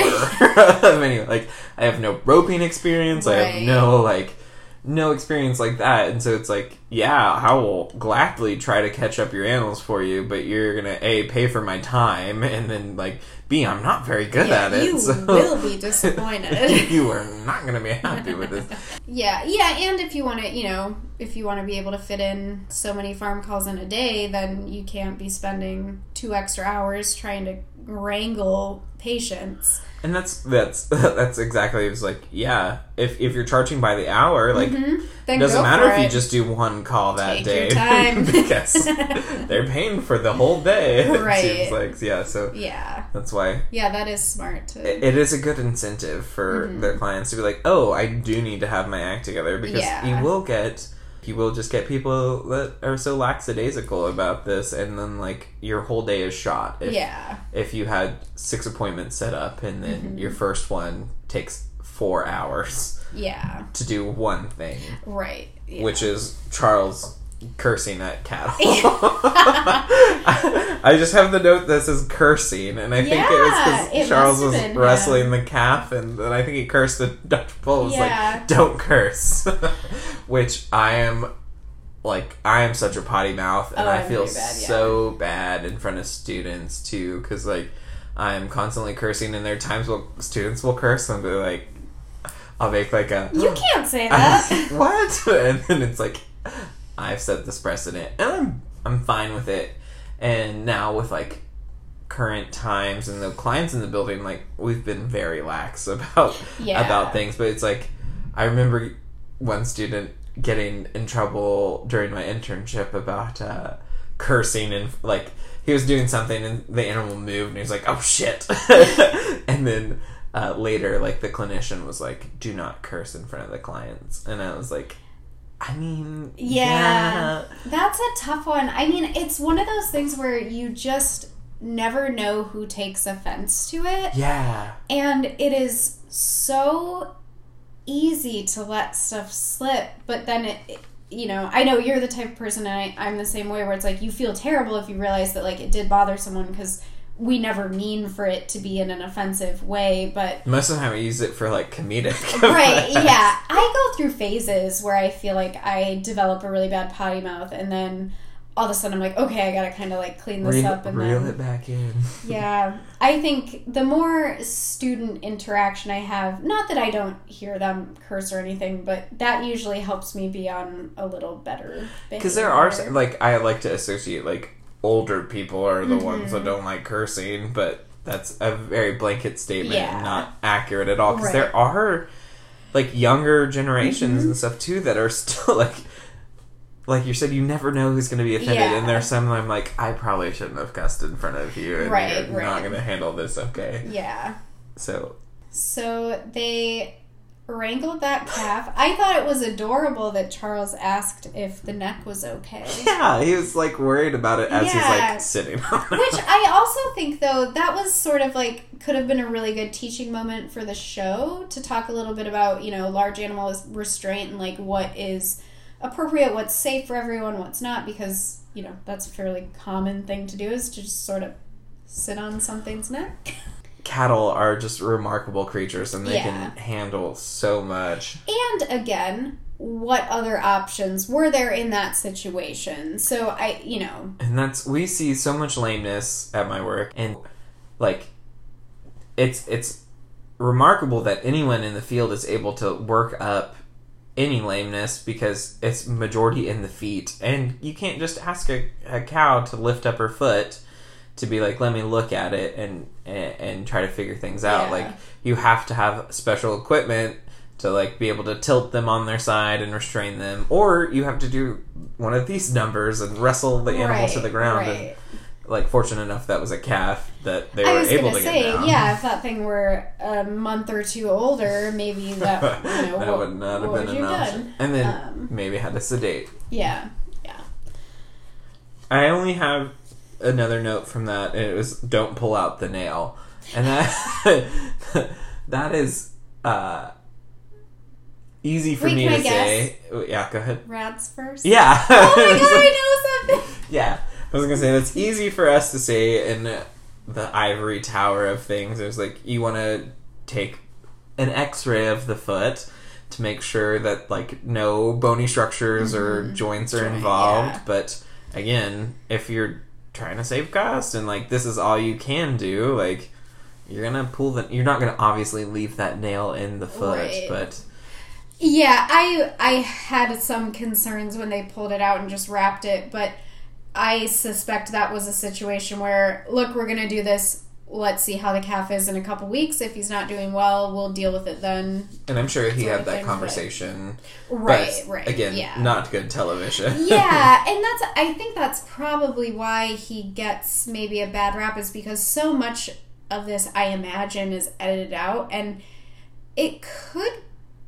Anyway, like I have no roping experience. Right. I have no like no experience like that, and so it's like yeah, I will gladly try to catch up your animals for you, but you're gonna a pay for my time, and then like. B, I'm not very good yeah, at it. You so. will be disappointed. You are not going to be happy with this. Yeah, yeah, and if you want to, you know, if you want to be able to fit in so many farm calls in a day, then you can't be spending two extra hours trying to wrangle patients. And that's that's that's exactly it's like yeah, if if you're charging by the hour, like mm-hmm. Then doesn't matter if it. You just do one call that Take day. Your time. Because they're paying for the whole day. Right. It seems like, yeah, so yeah. That's why. Yeah, that is smart. To... It, it is a good incentive for mm-hmm. their clients to be like, oh, I do need to have my act together, because yeah. you will get... You will just get people that are so lackadaisical about this, and then like your whole day is shot. If, yeah. If you had six appointments set up, and then mm-hmm. your first one takes four hours. Yeah. To do one thing. Right. Yeah. Which is Charles cursing at cattle. I, I just have the note that says cursing, and I think yeah, it was because Charles was been, wrestling yeah. the calf, and then I think he cursed, and Doctor Pol was yeah. like, "Don't curse." Which I am, like, I am such a potty mouth, and oh, I feel really bad, yeah. so bad in front of students, too, because, like, I am constantly cursing, and there are times where students will curse, and they're like, I'll make, like, a... You can't say that! Like, what? And then it's like, I've set this precedent, and I'm, I'm fine with it. And now with, like, current times and the clients in the building, like, we've been very lax about, yeah. about things, but it's like, I remember one student getting in trouble during my internship about uh, cursing, and like he was doing something and the animal moved and he was like, oh shit. And then uh, later, like, the clinician was like, do not curse in front of the clients. And I was like, I mean, yeah, yeah. That's a tough one. I mean, it's one of those things where you just never know who takes offense to it. Yeah. And it is so easy to let stuff slip, but then it, it you know, I know you're the type of person, and I, I'm the same way, where it's like you feel terrible if you realize that, like, it did bother someone, because we never mean for it to be in an offensive way, but most of the time we use it for, like, comedic. Right. Yeah, I go through phases where I feel like I develop a really bad potty mouth, and then all of a sudden I'm like, okay, I gotta kind of, like, clean this reel, up and reel then, it back in. Yeah, I think the more student interaction I have, not that I don't hear them curse or anything, but that usually helps me be on a little better. Because there are, like, I like to associate, like, older people are the mm-hmm. ones that don't like cursing, but that's a very blanket statement yeah. and not accurate at all. Because right. there are, like, younger generations mm-hmm. and stuff too that are still, like, like you said, you never know who's going to be offended, yeah. and there's some that I'm like, I probably shouldn't have cussed in front of you, and right, you're right. not going to handle this, okay? Yeah. So. So they wrangled that calf. I thought it was adorable that Charles asked if the neck was okay. Yeah, he was, like, worried about it as yeah. he's, like, sitting on it. Which I also think, though, that was sort of, like, could have been a really good teaching moment for the show, to talk a little bit about, you know, large animal restraint and, like, what is appropriate, what's safe for everyone, what's not, because, you know, that's a fairly common thing to do, is to just sort of sit on something's neck. Cattle are just remarkable creatures, and they yeah. can handle so much. And again, what other options were there in that situation? So I, you know, and that's, we see so much lameness at my work, and, like, it's it's remarkable that anyone in the field is able to work up any lameness, because it's majority in the feet, and you can't just ask a, a cow to lift up her foot to be like, let me look at it and and, and try to figure things out. Yeah. Like, you have to have special equipment to, like, be able to tilt them on their side and restrain them, or you have to do one of these numbers and wrestle the animal right, to the ground. Right. And, like, fortunate enough that was a calf that they I were able to say, get down. Yeah, if that thing were a month or two older, maybe that, you know, that what, would not have been an option. And then um, maybe had to sedate. Yeah, yeah. I only have another note from that, and it was, don't pull out the nail. And that that is uh, easy for Wait, me to I say. Guess? Yeah, go ahead. Rats first? Yeah. Oh my god, I know something! Yeah. I was gonna say, that's easy for us to say in the ivory tower of things. It was like, you want to take an X-ray of the foot to make sure that, like, no bony structures mm-hmm. or joints are involved. Yeah. But again, if you're trying to save cost and, like, this is all you can do, like, you're gonna pull the. You're not gonna obviously leave that nail in the foot, right. but. Yeah, I I had some concerns when they pulled it out and just wrapped it, but I suspect that was a situation where, look, we're going to do this. let's see how the calf is in a couple weeks. If he's not doing well, we'll deal with it then. And I'm sure he had that conversation. Right, but right. Again, yeah. Not good television. Yeah, and that's I think that's probably why he gets maybe a bad rap, is because so much of this, I imagine, is edited out, and it could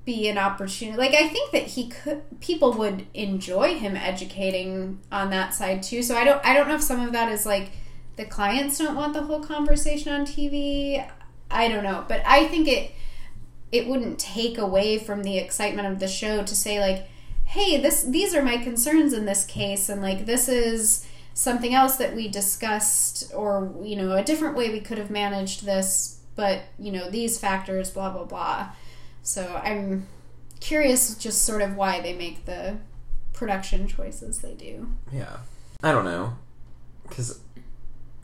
be an opportunity. Like, I think that he could, people would enjoy him educating on that side too. So I don't, I don't know if some of that is like the clients don't want the whole conversation on T V. I don't know, but I think it, it wouldn't take away from the excitement of the show to say like, hey, this, these are my concerns in this case, and like this is something else that we discussed, or you know, a different way we could have managed this, but you know, these factors, blah blah blah. So I'm curious just sort of why they make the production choices they do. Yeah. I don't know. Because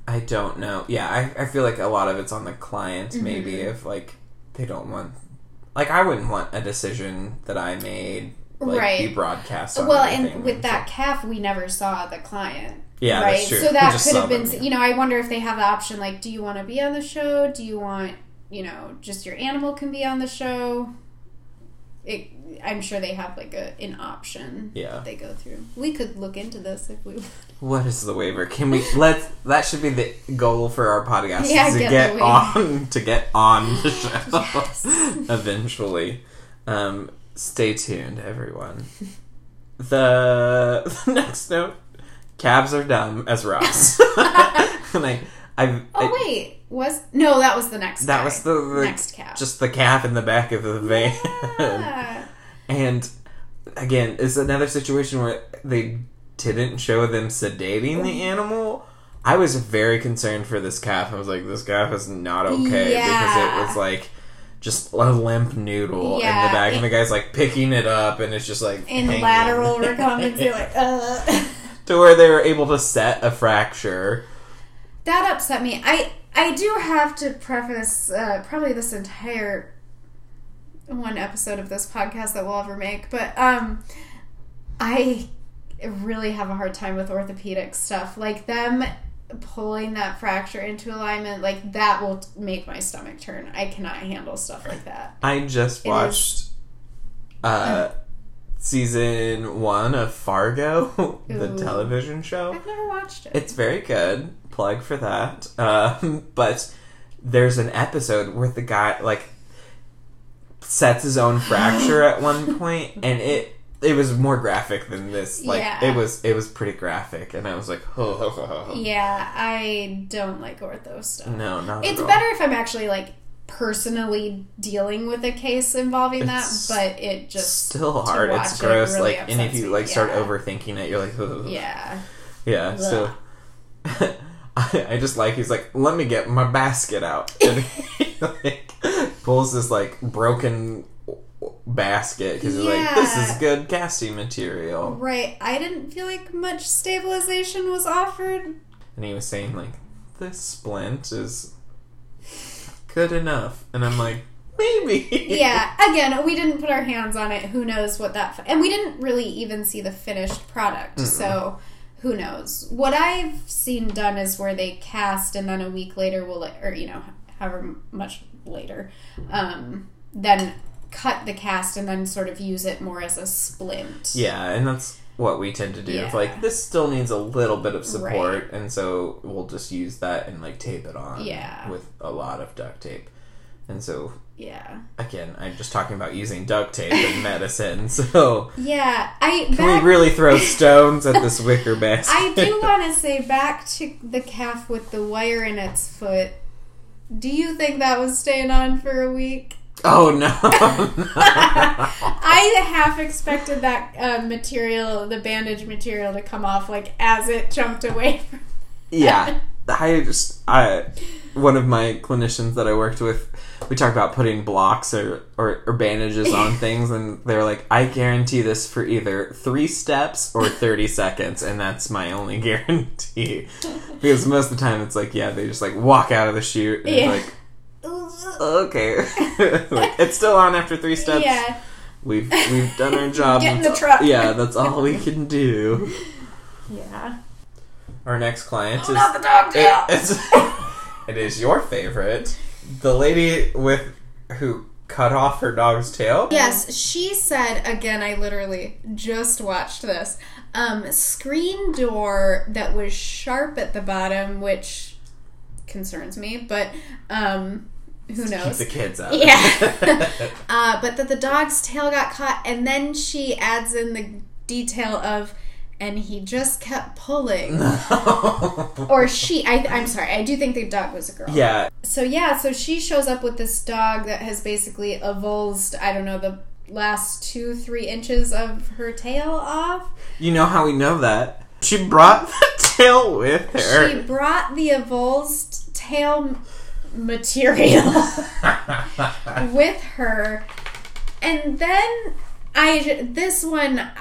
I don't know. Yeah, I, I feel like a lot of it's on the client, maybe, mm-hmm. if, like, they don't want... Like, I wouldn't want a decision that I made, like, right. be broadcast on. Well, and with that so. calf, we never saw the client. Yeah, right? That's true. So that could have been... Them, yeah. You know, I wonder if they have the option, like, do you want to be on the show? Do you want... You know, just your animal can be on the show. It, I'm sure they have like a an option. Yeah. That they go through. We could look into this if we want. What is the waiver? Can we let that should be the goal for our podcast, yeah, is to get, get on to get on the show yes. eventually. Um, stay tuned, everyone. The, the next note: calves are dumb as rocks. And I, I've, oh I, wait. Was no, that was the next. That guy. was the, the next calf. Just the calf in the back of the van. Yeah. And again, it's another situation where they didn't show them sedating the animal. I was very concerned for this calf. I was like, this calf is not okay, yeah. because it was like just a limp noodle yeah. in the back, and the guy's like picking it up, and it's just like in hanging. Lateral recumbents. You're like, uh. To where they were able to set a fracture. That upset me. I. I do have to preface uh, probably this entire one episode of this podcast that we'll ever make, but um, I really have a hard time with orthopedic stuff. Like, them pulling that fracture into alignment, like, that will make my stomach turn. I cannot handle stuff like that. I just it watched is, uh, uh, season one of Fargo, ooh, the television show. I've never watched it. It's very good. Plug for that. Um, but there's an episode where the guy like sets his own fracture at one point, and it it was more graphic than this. Like yeah. it was it was pretty graphic, and I was like, oh. Yeah, I don't like ortho stuff. No, not it's at all. Better if I'm actually like personally dealing with a case involving it's that, but it just still hard. It's gross. It really like, and if you like me. start yeah. overthinking it, you're like, oh. yeah, yeah. Ugh. So. I just like, he's like, let me get my basket out. And he like, pulls this, like, broken basket because he's yeah. like, this is good casting material. Right. I didn't feel like much stabilization was offered. And he was saying, like, this splint is good enough. And I'm like, maybe. Yeah. Again, we didn't put our hands on it. Who knows what that... Fi- and we didn't really even see the finished product, mm-mm. so... Who knows? What I've seen done is where they cast, and then a week later will, or you know, however much later, um, then cut the cast and then sort of use it more as a splint. Yeah, and that's what we tend to do. Yeah. It's like, this still needs a little bit of support, right. and so we'll just use that and like tape it on yeah. with a lot of duct tape. And so, yeah. Again, I'm just talking about using duct tape in medicine. So, yeah, I that, can we really throw stones at this wicker basket? I do want to say, back to the calf with the wire in its foot. Do you think that was staying on for a week? Oh no! no. I half expected that uh, material, the bandage material, to come off like as it jumped away. From yeah, I just I. One of my clinicians that I worked with, we talked about putting blocks or, or, or bandages on things, and they were like, I guarantee this for either three steps or thirty seconds, and that's my only guarantee. Because most of the time it's like, yeah, they just like walk out of the shoot, and yeah. it's like, okay. Like, it's still on after three steps. Yeah. We've, we've done our job. Get in the truck. Yeah, that's all we can do. Yeah. Our next client oh, is... not the dog tail! It, It is your favorite. The lady with who cut off her dog's tail? Yes, she said, again, I literally just watched this, um, screen door that was sharp at the bottom, which concerns me, but um, who knows? Keep the kids out. Yeah. uh, but that the dog's tail got caught, and then she adds in the detail of, and he just kept pulling. No. Or she, I, I'm sorry, I do think the dog was a girl. Yeah. So yeah, so she shows up with this dog that has basically avulsed, I don't know, the last two, three inches of her tail off. You know how we know that? She brought the tail with her. She brought the avulsed tail material with her. And then, I, this one...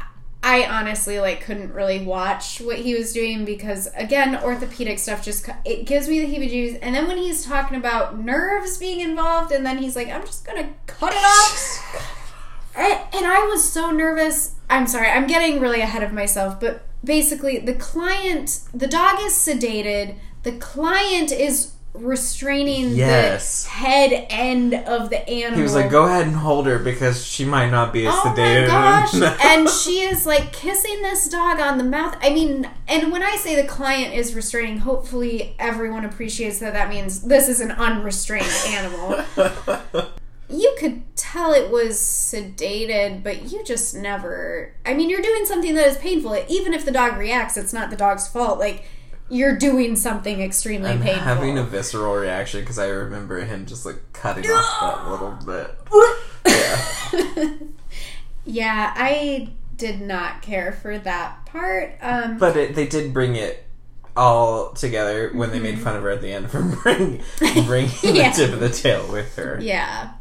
I honestly, like, couldn't really watch what he was doing because, again, orthopedic stuff just, it gives me the heebie-jeebies. And then when he's talking about nerves being involved, and then he's like, I'm just going to cut it off. And I was so nervous. I'm sorry, I'm getting really ahead of myself. But basically, the client, the dog is sedated. The client is restraining yes. the head end of the animal. He was like, go ahead and hold her because she might not be as oh sedated. Oh my gosh. No. And she is like kissing this dog on the mouth. I mean, and when I say the client is restraining, hopefully everyone appreciates that that means this is an unrestrained animal. You could tell it was sedated, but you just never... I mean, you're doing something that is painful. Even if the dog reacts, it's not the dog's fault. Like, you're doing something extremely I'm painful. I'm having a visceral reaction because I remember him just, like, cutting off that little bit. Yeah. Yeah, I did not care for that part. Um, but it, they did bring it all together when mm-hmm. they made fun of her at the end for bringing, bringing yeah. the tip of the tail with her. Yeah.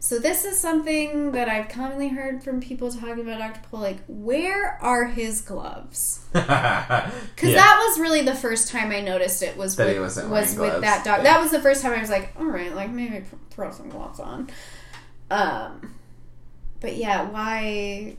So this is something that I've commonly heard from people talking about Doctor Pol, like, where are his gloves? Because yeah. that was really the first time I noticed it was that with, he wasn't was wearing with gloves. That dog. Yeah. That was the first time I was like, all right, like, maybe throw some gloves on. Um, but yeah, why?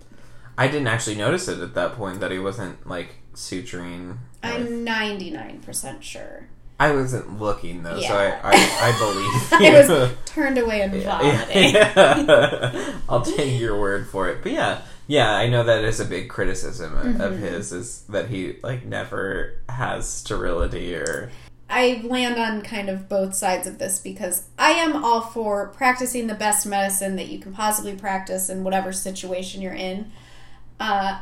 I didn't actually notice it at that point that he wasn't, like, suturing. I'm ninety-nine percent sure. I wasn't looking, though, yeah. so I, I, I believe you. I was turned away and vomiting. Yeah. Yeah. I'll take your word for it. But yeah, yeah, I know that is a big criticism mm-hmm. of his, is that he, like, never has sterility or... I land on kind of both sides of this because I am all for practicing the best medicine that you can possibly practice in whatever situation you're in. Uh...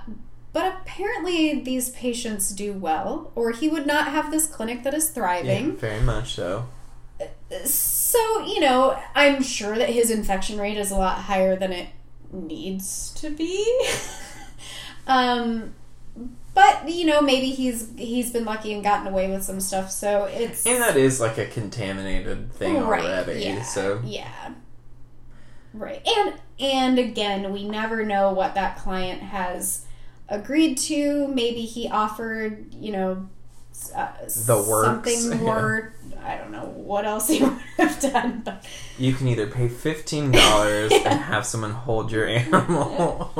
But apparently these patients do well, or he would not have this clinic that is thriving. Yeah, very much so. So, you know, I'm sure that his infection rate is a lot higher than it needs to be. um, but, you know, maybe he's he's been lucky and gotten away with some stuff, so it's... And that is like a contaminated thing right, already, yeah, so... yeah. Right. And, and again, we never know what that client has... agreed to. Maybe he offered, you know, uh, the works, something more. Yeah. I don't know what else he would have done. But. You can either pay fifteen dollars yeah. and have someone hold your animal.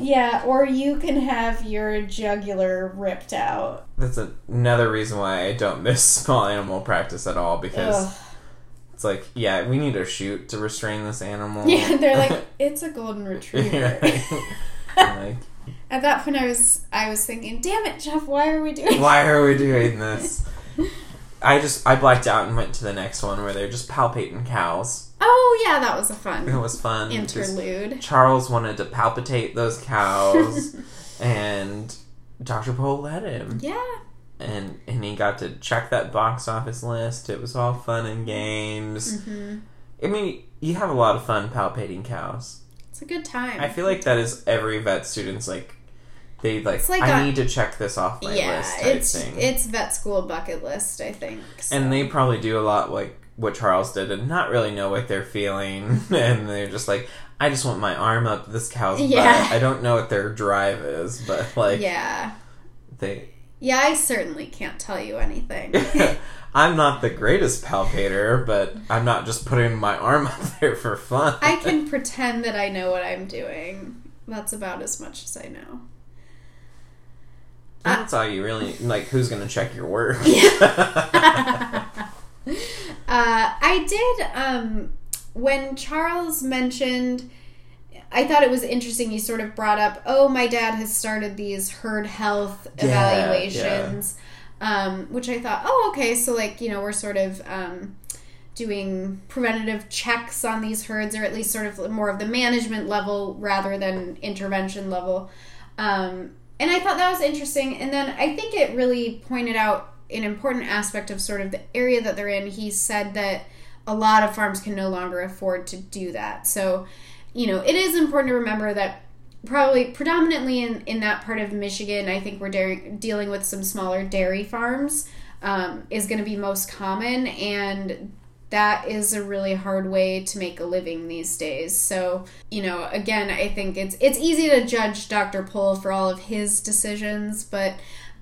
Yeah, or you can have your jugular ripped out. That's another reason why I don't miss small animal practice at all, because... Ugh. It's like, yeah, we need a chute to restrain this animal. Yeah, they're like, it's a golden retriever. Like... At that point, I was I was thinking, damn it, Jeff, why are we doing this? Why are we doing this? I just, I blacked out and went to the next one where they're just palpating cows. Oh, yeah, that was a fun. It was fun. Interlude. Charles wanted to palpitate those cows, and Doctor Pol let him. Yeah. And, and he got to check that box off his list. It was all fun and games. Mm-hmm. I mean, you have a lot of fun palpating cows. It's a good time. I feel like that is every vet student's, like, they, like, like I a, need to check this off my yeah, list type it's, thing. Yeah, it's vet school bucket list, I think. So. And they probably do a lot, like, what Charles did and not really know what they're feeling. And they're just like, I just want my arm up this cow's yeah. butt. I don't know what their drive is, but, like... Yeah. They... Yeah, I certainly can't tell you anything. I'm not the greatest palpator, but I'm not just putting my arm up there for fun. I can pretend that I know what I'm doing. That's about as much as I know. That's uh, all you really... Like, who's going to check your work? Yeah. uh, I did, um, when Charles mentioned, I thought it was interesting, you sort of brought up, oh, my dad has started these herd health yeah, evaluations, yeah. Um, which I thought, oh, okay, so, like, you know, we're sort of um, doing preventative checks on these herds, or at least sort of more of the management level rather than intervention level. Um, and I thought that was interesting. And then I think it really pointed out an important aspect of sort of the area that they're in. He said that a lot of farms can no longer afford to do that. So, you know, it is important to remember that probably predominantly in, in that part of Michigan, I think we're dairy, dealing with some smaller dairy farms um, is going to be most common. And that is a really hard way to make a living these days. So, you know, again, I think it's it's easy to judge Doctor Pol for all of his decisions, but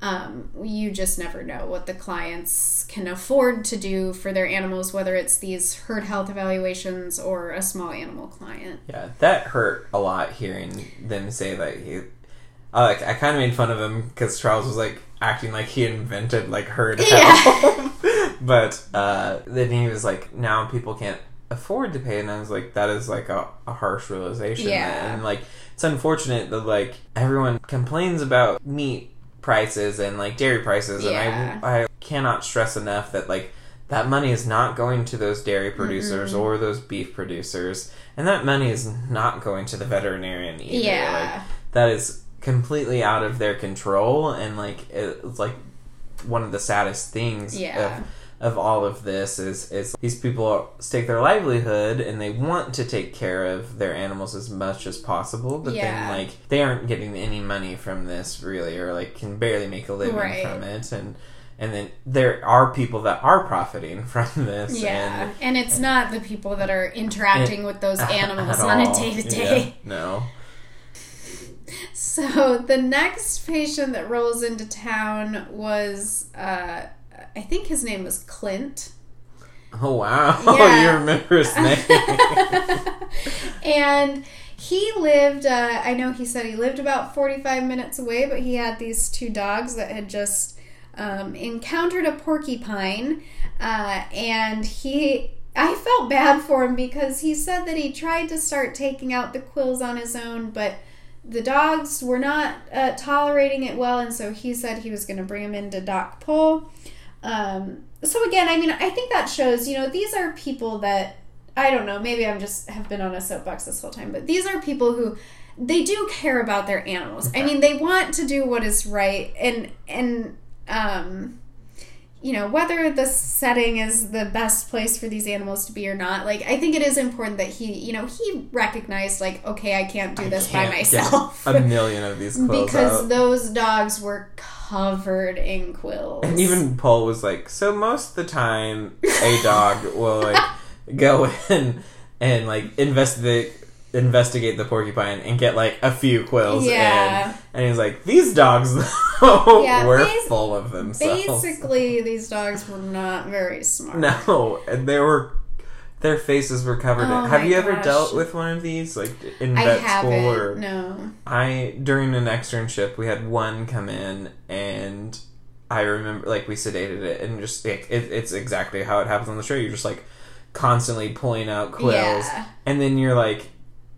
um, you just never know what the clients can afford to do for their animals, whether it's these herd health evaluations or a small animal client. Yeah, that hurt a lot hearing them say that. He, I like, I kind of made fun of him because Charles was like acting like he invented like herd health. Yeah. But uh, then he was like, now people can't afford to pay, and I was like, that is like a, a harsh realization. Yeah. And like, it's unfortunate that like everyone complains about meat prices and like dairy prices, yeah. and I, I cannot stress enough that like that money is not going to those dairy producers mm-hmm. or those beef producers, and that money is not going to the veterinarian either. Yeah. Like, that is completely out of their control, and like it's like one of the saddest things yeah. of, of all of this is is these people stake their livelihood and they want to take care of their animals as much as possible, but yeah. then like they aren't getting any money from this really, or like can barely make a living right. from it, and and then there are people that are profiting from this. Yeah, and, and it's and, not the people that are interacting and, with those animals on all. a day-to-day. Yeah, no. So the next patient that rolls into town was, uh, I think his name was Clint. Oh, wow. Yeah. You remember his name. And he lived, uh, I know he said he lived about forty-five minutes away, but he had these two dogs that had just um, encountered a porcupine. Uh, and he, I felt bad for him because he said that he tried to start taking out the quills on his own, but the dogs were not uh, tolerating it well, and so he said he was going to bring them into Doc Pol. Um, so again, I mean, I think that shows, you know, these are people that, I don't know, maybe I'm just, have been on a soapbox this whole time, but these are people who, they do care about their animals. Okay. I mean, they want to do what is right, and, and um, you know, whether the setting is the best place for these animals to be or not, like, I think it is important that he, you know, he recognized, like, okay, I can't do I this can't by myself. Get a million of these quills Because out. Those dogs were covered in quills. And even Pol was like, so most of the time, a dog will, like, go in and, like, investigate investigate the porcupine and get, like, a few quills yeah. in. And he's like, these dogs, though, yeah, were bas- full of themselves. Basically, these dogs were not very smart. No, and they were, their faces were covered oh in. Have you gosh. ever dealt with one of these, like, in I vet school? Or, no. I, during an externship, we had one come in, and I remember, like, we sedated it, and just, like, it, it's exactly how it happens on the show. You're just, like, constantly pulling out quills. Yeah. And then you're, like,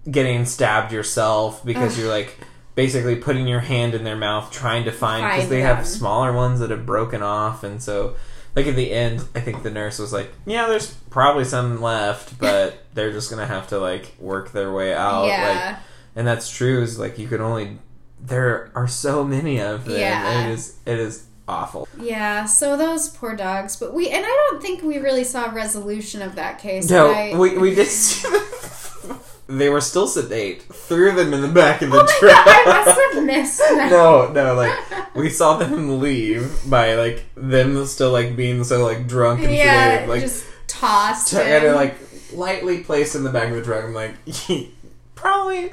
getting stabbed yourself because Ugh. you're like basically putting your hand in their mouth trying to find because they them. have smaller ones that have broken off, and so like at the end I think the nurse was like, yeah, there's probably some left, but they're just gonna have to like work their way out. Yeah. Like, and that's true, is like you can only, there are so many of them. Yeah. it is it is awful. Yeah, so those poor dogs. But we, and I don't think we really saw a resolution of that case. No, I, we, we did see the They were still sedate. Threw them in the back of the oh my truck. God, I must have missed that. No, no, like, we saw them leave by, like, them still, like, being so, like, drunk and yeah, sedated. Like, just tossed. T- and, like, lightly placed in the back of the truck. I'm like, probably.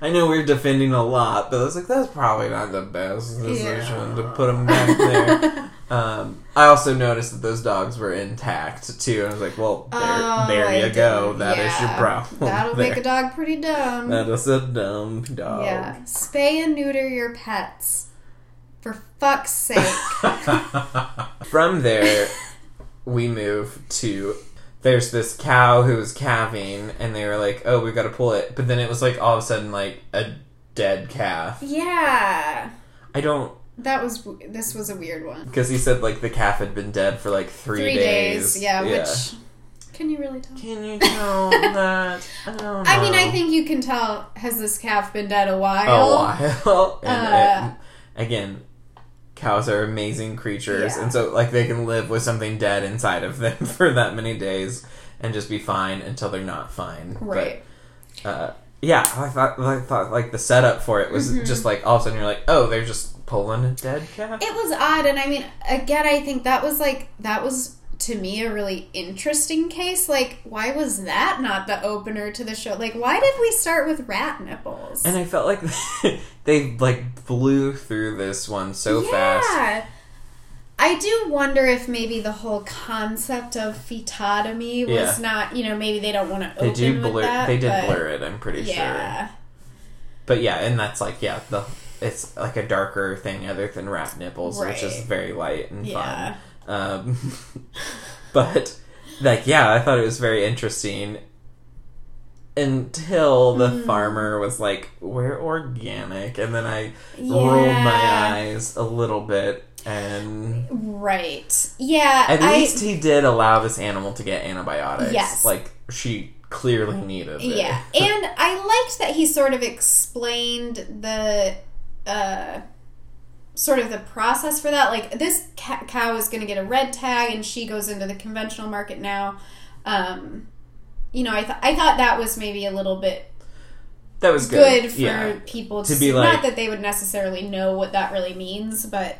I know we're defending a lot, but I was like, that's probably not the best decision yeah. to put them back there. Um, I also noticed that those dogs were intact, too. And I was like, well, there, oh, there you go. That yeah. is your problem. That'll there. make a dog pretty dumb. That is a dumb dog. Yeah. Spay and neuter your pets. For fuck's sake. From there, we move to, there's this cow who was calving, and they were like, oh, we've got to pull it. But then it was, like, all of a sudden, like, a dead calf. Yeah. I don't... That was... This was a weird one. Because he said, like, the calf had been dead for, like, three, three days. days. Yeah, yeah, which... Can you really tell? Can you tell that? I don't know. I mean, I think you can tell, has this calf been dead a while? A while. And uh, it, again... Cows are amazing creatures, yeah. And so, like, they can live with something dead inside of them for that many days and just be fine until they're not fine. Right. But, uh, yeah, I thought, I thought, like, the setup for it was mm-hmm. just, like, all of a sudden you're like, oh, they're just pulling a dead calf? It was odd, and I mean, again, I think that was, like, that was, to me, a really interesting case. Like, why was that not the opener to the show? Like, why did we start with rat nipples? And I felt like... They, like, blew through this one so yeah. fast. Yeah. I do wonder if maybe the whole concept of fetotomy was yeah. not, you know, maybe they don't want to open do blur, with that. They did blur it, I'm pretty yeah. sure. Yeah. But, yeah, and that's, like, yeah, the it's, like, a darker thing other than rat nipples, right. which is very light and yeah. fun. Um, but, like, yeah, I thought it was very interesting. Until the mm. farmer was like, we're organic. And then I yeah. rolled my eyes a little bit. And right. Yeah. At I, least he did allow this animal to get antibiotics. Yes. Like, she clearly needed it. Yeah. And I liked that he sort of explained the, uh, sort of the process for that. Like, this ca- cow is going to get a red tag and she goes into the conventional market now. Um... You know, I th- I thought that was maybe a little bit that was good, good for yeah. people to, to be like, not that they would necessarily know what that really means, but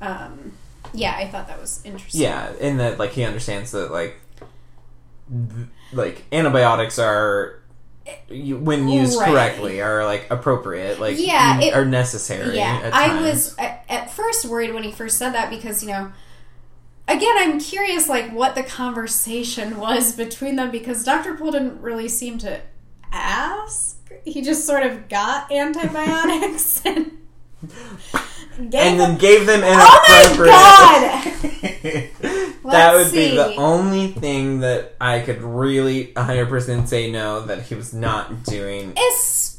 um, yeah, I thought that was interesting. Yeah, and that like he understands that like th- like antibiotics are when used right. correctly are like appropriate, like yeah, it, are necessary. Yeah, at times. I was at first worried when he first said that because you know. Again, I'm curious, like, what the conversation was between them, because Doctor Pol didn't really seem to ask. He just sort of got antibiotics and gave And then them. gave them an appropriate... Oh, my God! That would see. be the only thing that I could really one hundred percent say no, that he was not doing. Es-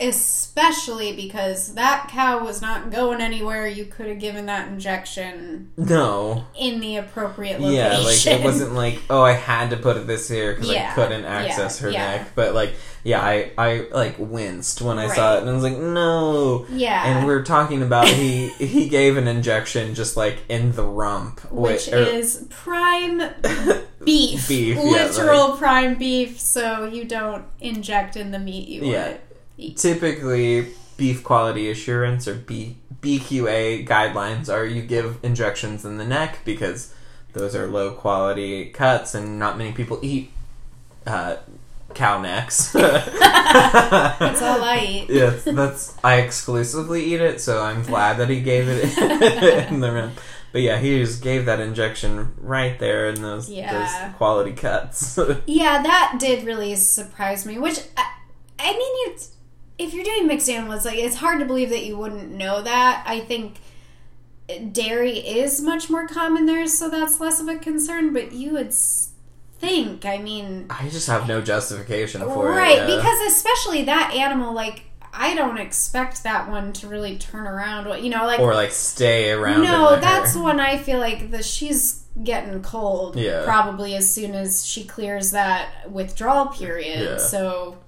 especially because that cow was not going anywhere. You could have given that injection no in the appropriate location. Yeah, like it wasn't like, oh, I had to put this here because yeah, I couldn't access yeah, her yeah. neck. But like, yeah, I, I like winced when I right. saw it and I was like, no. Yeah. And we were talking about he he gave an injection just like in the rump. Which, which er, is prime beef. Beef. Literal yeah, like, prime beef, so you don't inject in the meat you yeah. want. Eat. Typically, beef quality assurance or B- BQA guidelines are you give injections in the neck because those are low quality cuts and not many people eat uh, cow necks. That's all I eat. Yes, that's I exclusively eat it, so I'm glad that he gave it in the room. But yeah, he just gave that injection right there in those, yeah. those quality cuts. Yeah, that did really surprise me, which I, I mean, you. If you're doing mixed animals, like, it's hard to believe that you wouldn't know that. I think dairy is much more common there, so that's less of a concern, but you would think, I mean... I just have no justification for right, it. Right, yeah. Because especially that animal, like, I don't expect that one to really turn around, you know, like... Or, like, stay around. No, that's one I feel like the, she's getting cold, yeah. probably as soon as she clears that withdrawal period, yeah. so...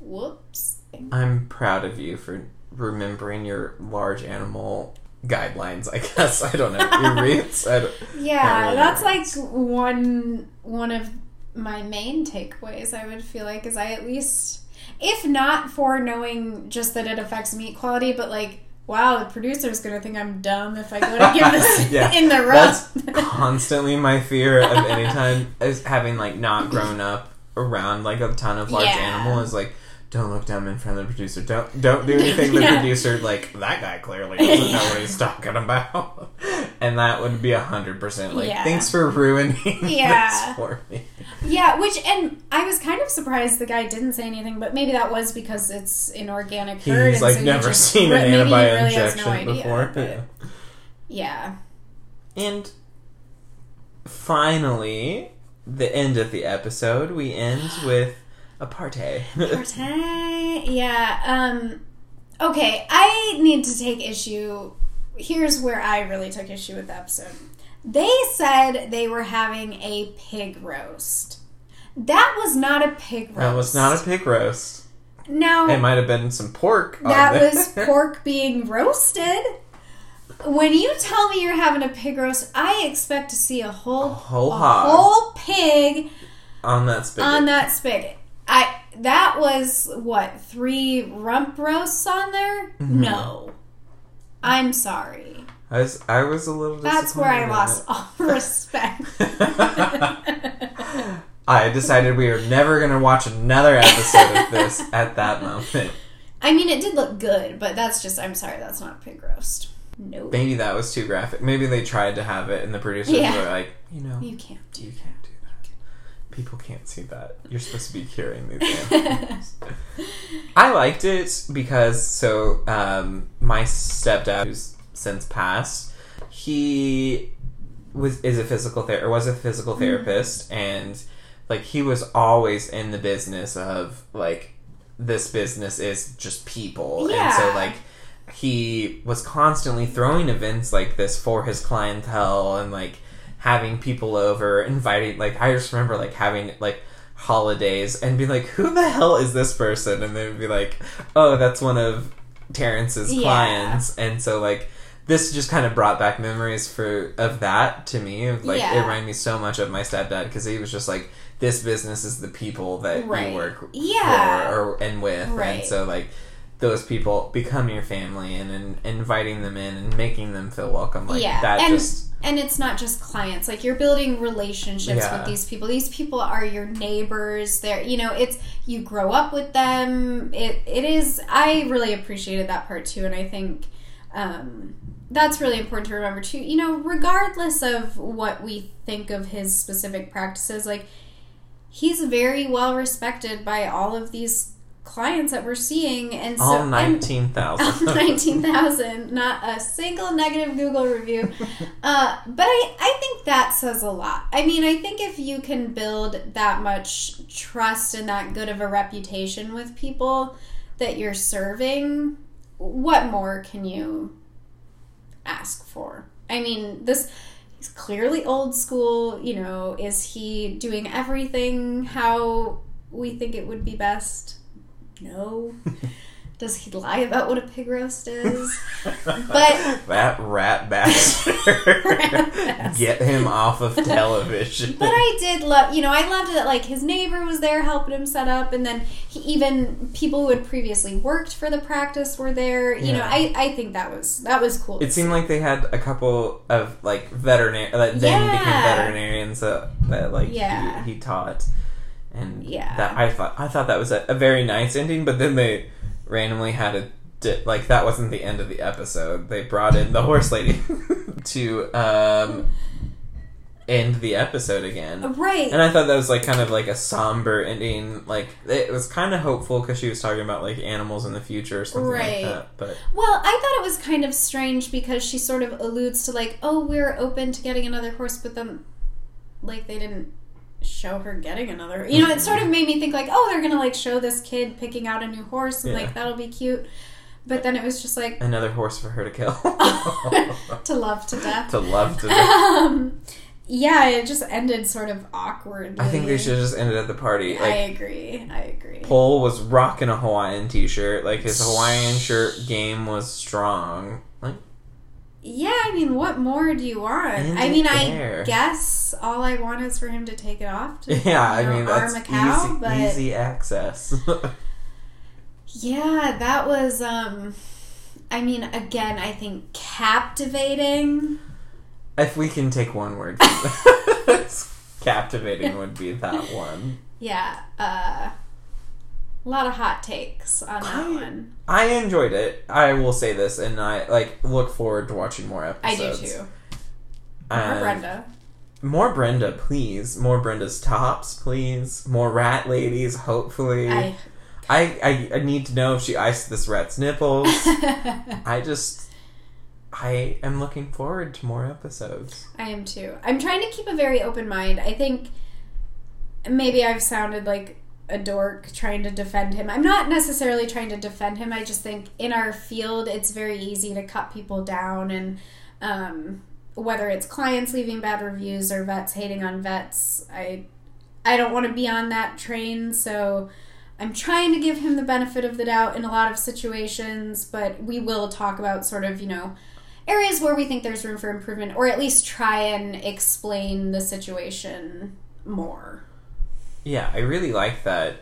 Whoops. I'm proud of you for remembering your large animal guidelines, I guess. I don't know. Your reads? I don't, yeah, really that's reads. like one one of my main takeaways, I would feel like, is I at least, if not for knowing just that it affects meat quality, but like, wow, the producer's going to think I'm dumb if I go to give this yeah, in the rough. That's constantly my fear of any time, is having like not grown up around like a ton of large yeah. animal is like, don't look dumb in front of the producer. Don't don't do anything the yeah. producer, like, that guy clearly doesn't know what he's talking about. And that would be one hundred percent like, yeah. thanks for ruining yeah. this for me. Yeah, which, and I was kind of surprised the guy didn't say anything, but maybe that was because it's an organic herd. He's, like, so never just, seen an antibiotic really injection no idea, before. Yeah. yeah. And finally, the end of the episode, we end with a party. Party, yeah. Um, okay, I need to take issue. Here's where I really took issue with the episode. They said they were having a pig roast. That was not a pig roast. That was not a pig roast. No. It might have been some pork. That was pork being roasted. When you tell me you're having a pig roast, I expect to see a whole a whole, a whole pig on that spigot. On that spigot. I that was what, three rump roasts on there? Mm-hmm. No. I'm sorry. I was I was a little disappointed. That's where I lost all respect. I decided we were never going to watch another episode of this at that moment. I mean, it did look good, but that's just, I'm sorry, that's not pig roast. Nope. Maybe that was too graphic. Maybe they tried to have it, and the producers yeah. were like, you know, you can't do, you that. Can't do that. People can't see that. You're supposed to be curing these animals. I liked it because, so, um, my stepdad, who's since passed, he was is a physical ther- or was a physical therapist, mm-hmm. and like, he was always in the business of, like, this business is just people. Yeah. And so, like, he was constantly throwing events like this for his clientele and, like, having people over, inviting, like, I just remember, like, having, like, holidays and be like, who the hell is this person? And they would be like, oh, that's one of Terrence's yeah. clients. And so, like, this just kind of brought back memories for of that to me. Like, yeah. it reminded me so much of my stepdad because he was just like, this business is the people that right. you work yeah. for or, and with. Right. And so, like, those people become your family, and, and inviting them in and making them feel welcome. Like, yeah. that and, just... And it's not just clients. Like, you're building relationships yeah. with these people. These people are your neighbors. They're, you know, it's... You grow up with them. It It is... I really appreciated that part, too, and I think... Um, that's really important to remember too, you know, regardless of what we think of his specific practices, like, he's very well respected by all of these clients that we're seeing, and so all nineteen thousand all nineteen thousand not a single negative Google review, uh, but I, I think that says a lot. I mean, I think if you can build that much trust and that good of a reputation with people that you're serving, what more can you ask for? I mean, this is clearly old school, you know, is he doing everything how we think it would be best? No. Does he lie about what a pig roast is? But that rat bastard. Rat bastard. Get him off of television. But I did love, you know, I loved that, like, his neighbor was there helping him set up, and then he, even people who had previously worked for the practice were there. You yeah. know, I, I think that was that was cool. It seemed see. like they had a couple of, like, veterinary that then yeah. became veterinarians uh, that, like, yeah. he, he taught, and yeah. that I thought I thought that was a, a very nice ending. But then they randomly had a dip. Like, that wasn't the end of the episode. They brought in the horse lady to um, end the episode again. Right. And I thought that was, like, kind of like a somber ending. Like, it was kind of hopeful because she was talking about, like, animals in the future or something right. like that. But well, I thought it was kind of strange because she sort of alludes to, like, oh, we're open to getting another horse, but then, like, they didn't show her getting another, you know, it sort of made me think, like, oh, they're gonna, like, show this kid picking out a new horse, and yeah. like, that'll be cute, but then it was just like another horse for her to kill. to love to death to love to death um, yeah it just ended sort of awkwardly. I think they should have just ended at the party. Like, I agree I agree Pol was rocking a Hawaiian t-shirt, like, his Hawaiian shirt game was strong. Like, yeah, I mean, what more do you want? In I mean, air. I guess all I want is for him to take it off. To, yeah, you know, I mean, that's arm a cow, easy, but easy access. Yeah, that was, um, I mean, again, I think captivating. If we can take one word from this, captivating would be that one. Yeah, uh... a lot of hot takes on that I, one. I enjoyed it. I will say this, and I, like, look forward to watching more episodes. I do too. More um, Brenda. More Brenda, please. More Brenda's tops, please. More rat ladies, hopefully. I I, I, I need to know if she iced this rat's nipples. I just I am looking forward to more episodes. I am too. I'm trying to keep a very open mind. I think maybe I've sounded like a dork trying to defend him. I'm not necessarily trying to defend him. I just think in our field, it's very easy to cut people down. And um, whether it's clients leaving bad reviews or vets hating on vets, I, I don't want to be on that train. So I'm trying to give him the benefit of the doubt in a lot of situations, but we will talk about sort of, you know, areas where we think there's room for improvement, or at least try and explain the situation more. Yeah, I really like that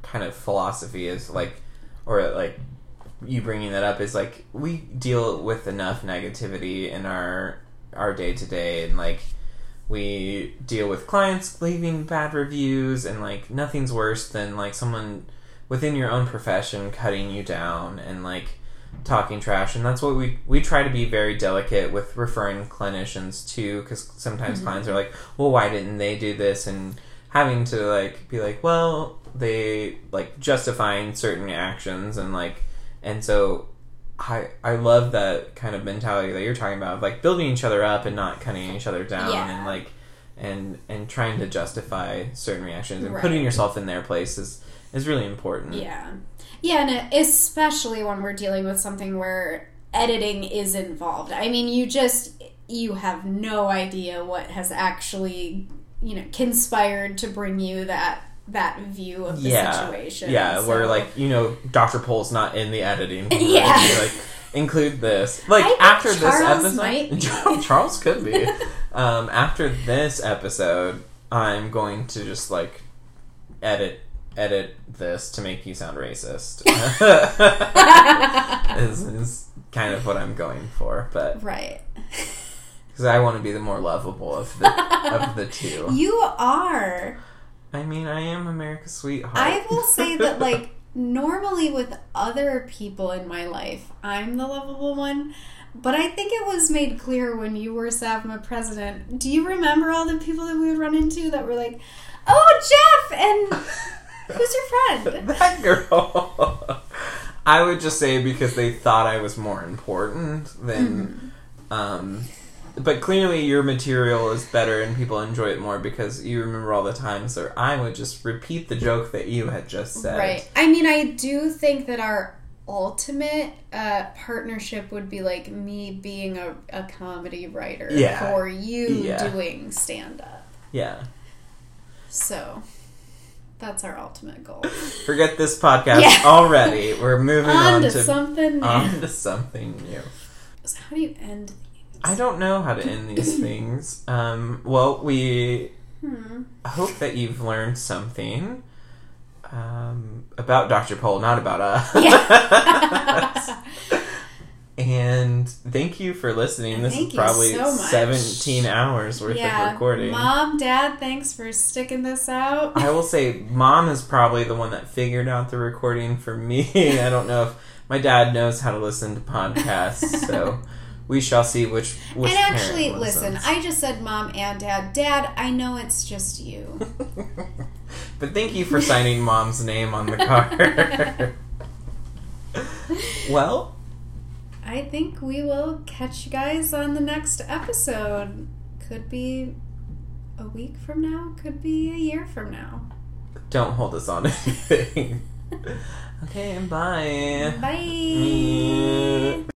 kind of philosophy is like, or like you bringing that up is like, we deal with enough negativity in our our day-to-day, and like we deal with clients leaving bad reviews, and like nothing's worse than like someone within your own profession cutting you down and like talking trash. And that's what we we try to be very delicate with referring clinicians to, because sometimes mm-hmm. clients are like, well, why didn't they do this? And having to like be like, well, they like justifying certain actions, and like, and so I I love that kind of mentality that you're talking about of like building each other up and not cutting each other down, yeah. and like and and trying to justify certain reactions, and right. putting yourself in their place is is really important. Yeah. Yeah, and especially when we're dealing with something where editing is involved. I mean, you just, you have no idea what has actually, you know, conspired to bring you that that view of the yeah. situation. Yeah, so. Where, like, you know, Doctor Pol's not in the editing. Yeah. You, like, include this. Like, I after this Charles episode... Might. Charles could be. um, after this episode, I'm going to just, like, edit edit this to make you sound racist. is, is kind of what I'm going for, but right, because I want to be the more lovable of the of the two. You are. I mean, I am America's sweetheart. I will say that, like, normally with other people in my life, I'm the lovable one. But I think it was made clear when you were SAVMA president. Do you remember all the people that we would run into that were like, "Oh, Jeff," and. Who's your friend? That girl. I would just say because they thought I was more important than... Mm. Um, but clearly your material is better and people enjoy it more because you remember all the times so I would just repeat the joke that you had just said. Right. I mean, I do think that our ultimate uh, partnership would be like me being a, a comedy writer yeah. for you yeah. doing stand-up. Yeah. So... That's our ultimate goal. Forget this podcast yeah. already. We're moving on, on to, to something new. On to something new. So how do you end these? I don't know how to end these things. Um, well, we hmm. hope that you've learned something um, about Doctor Pol, not about us. Yeah. And thank you for listening. This thank is probably so seventeen hours worth yeah. of recording. Mom, Dad, thanks for sticking this out. I will say, Mom is probably the one that figured out the recording for me. I don't know if my dad knows how to listen to podcasts, so we shall see which. which and actually, listen, I just said Mom and Dad. Dad, I know it's just you. But thank you for signing Mom's name on the card. Well. I think we will catch you guys on the next episode. Could be a week from now. Could be a year from now. Don't hold us on anything. Okay, and bye. Bye. Mm-hmm.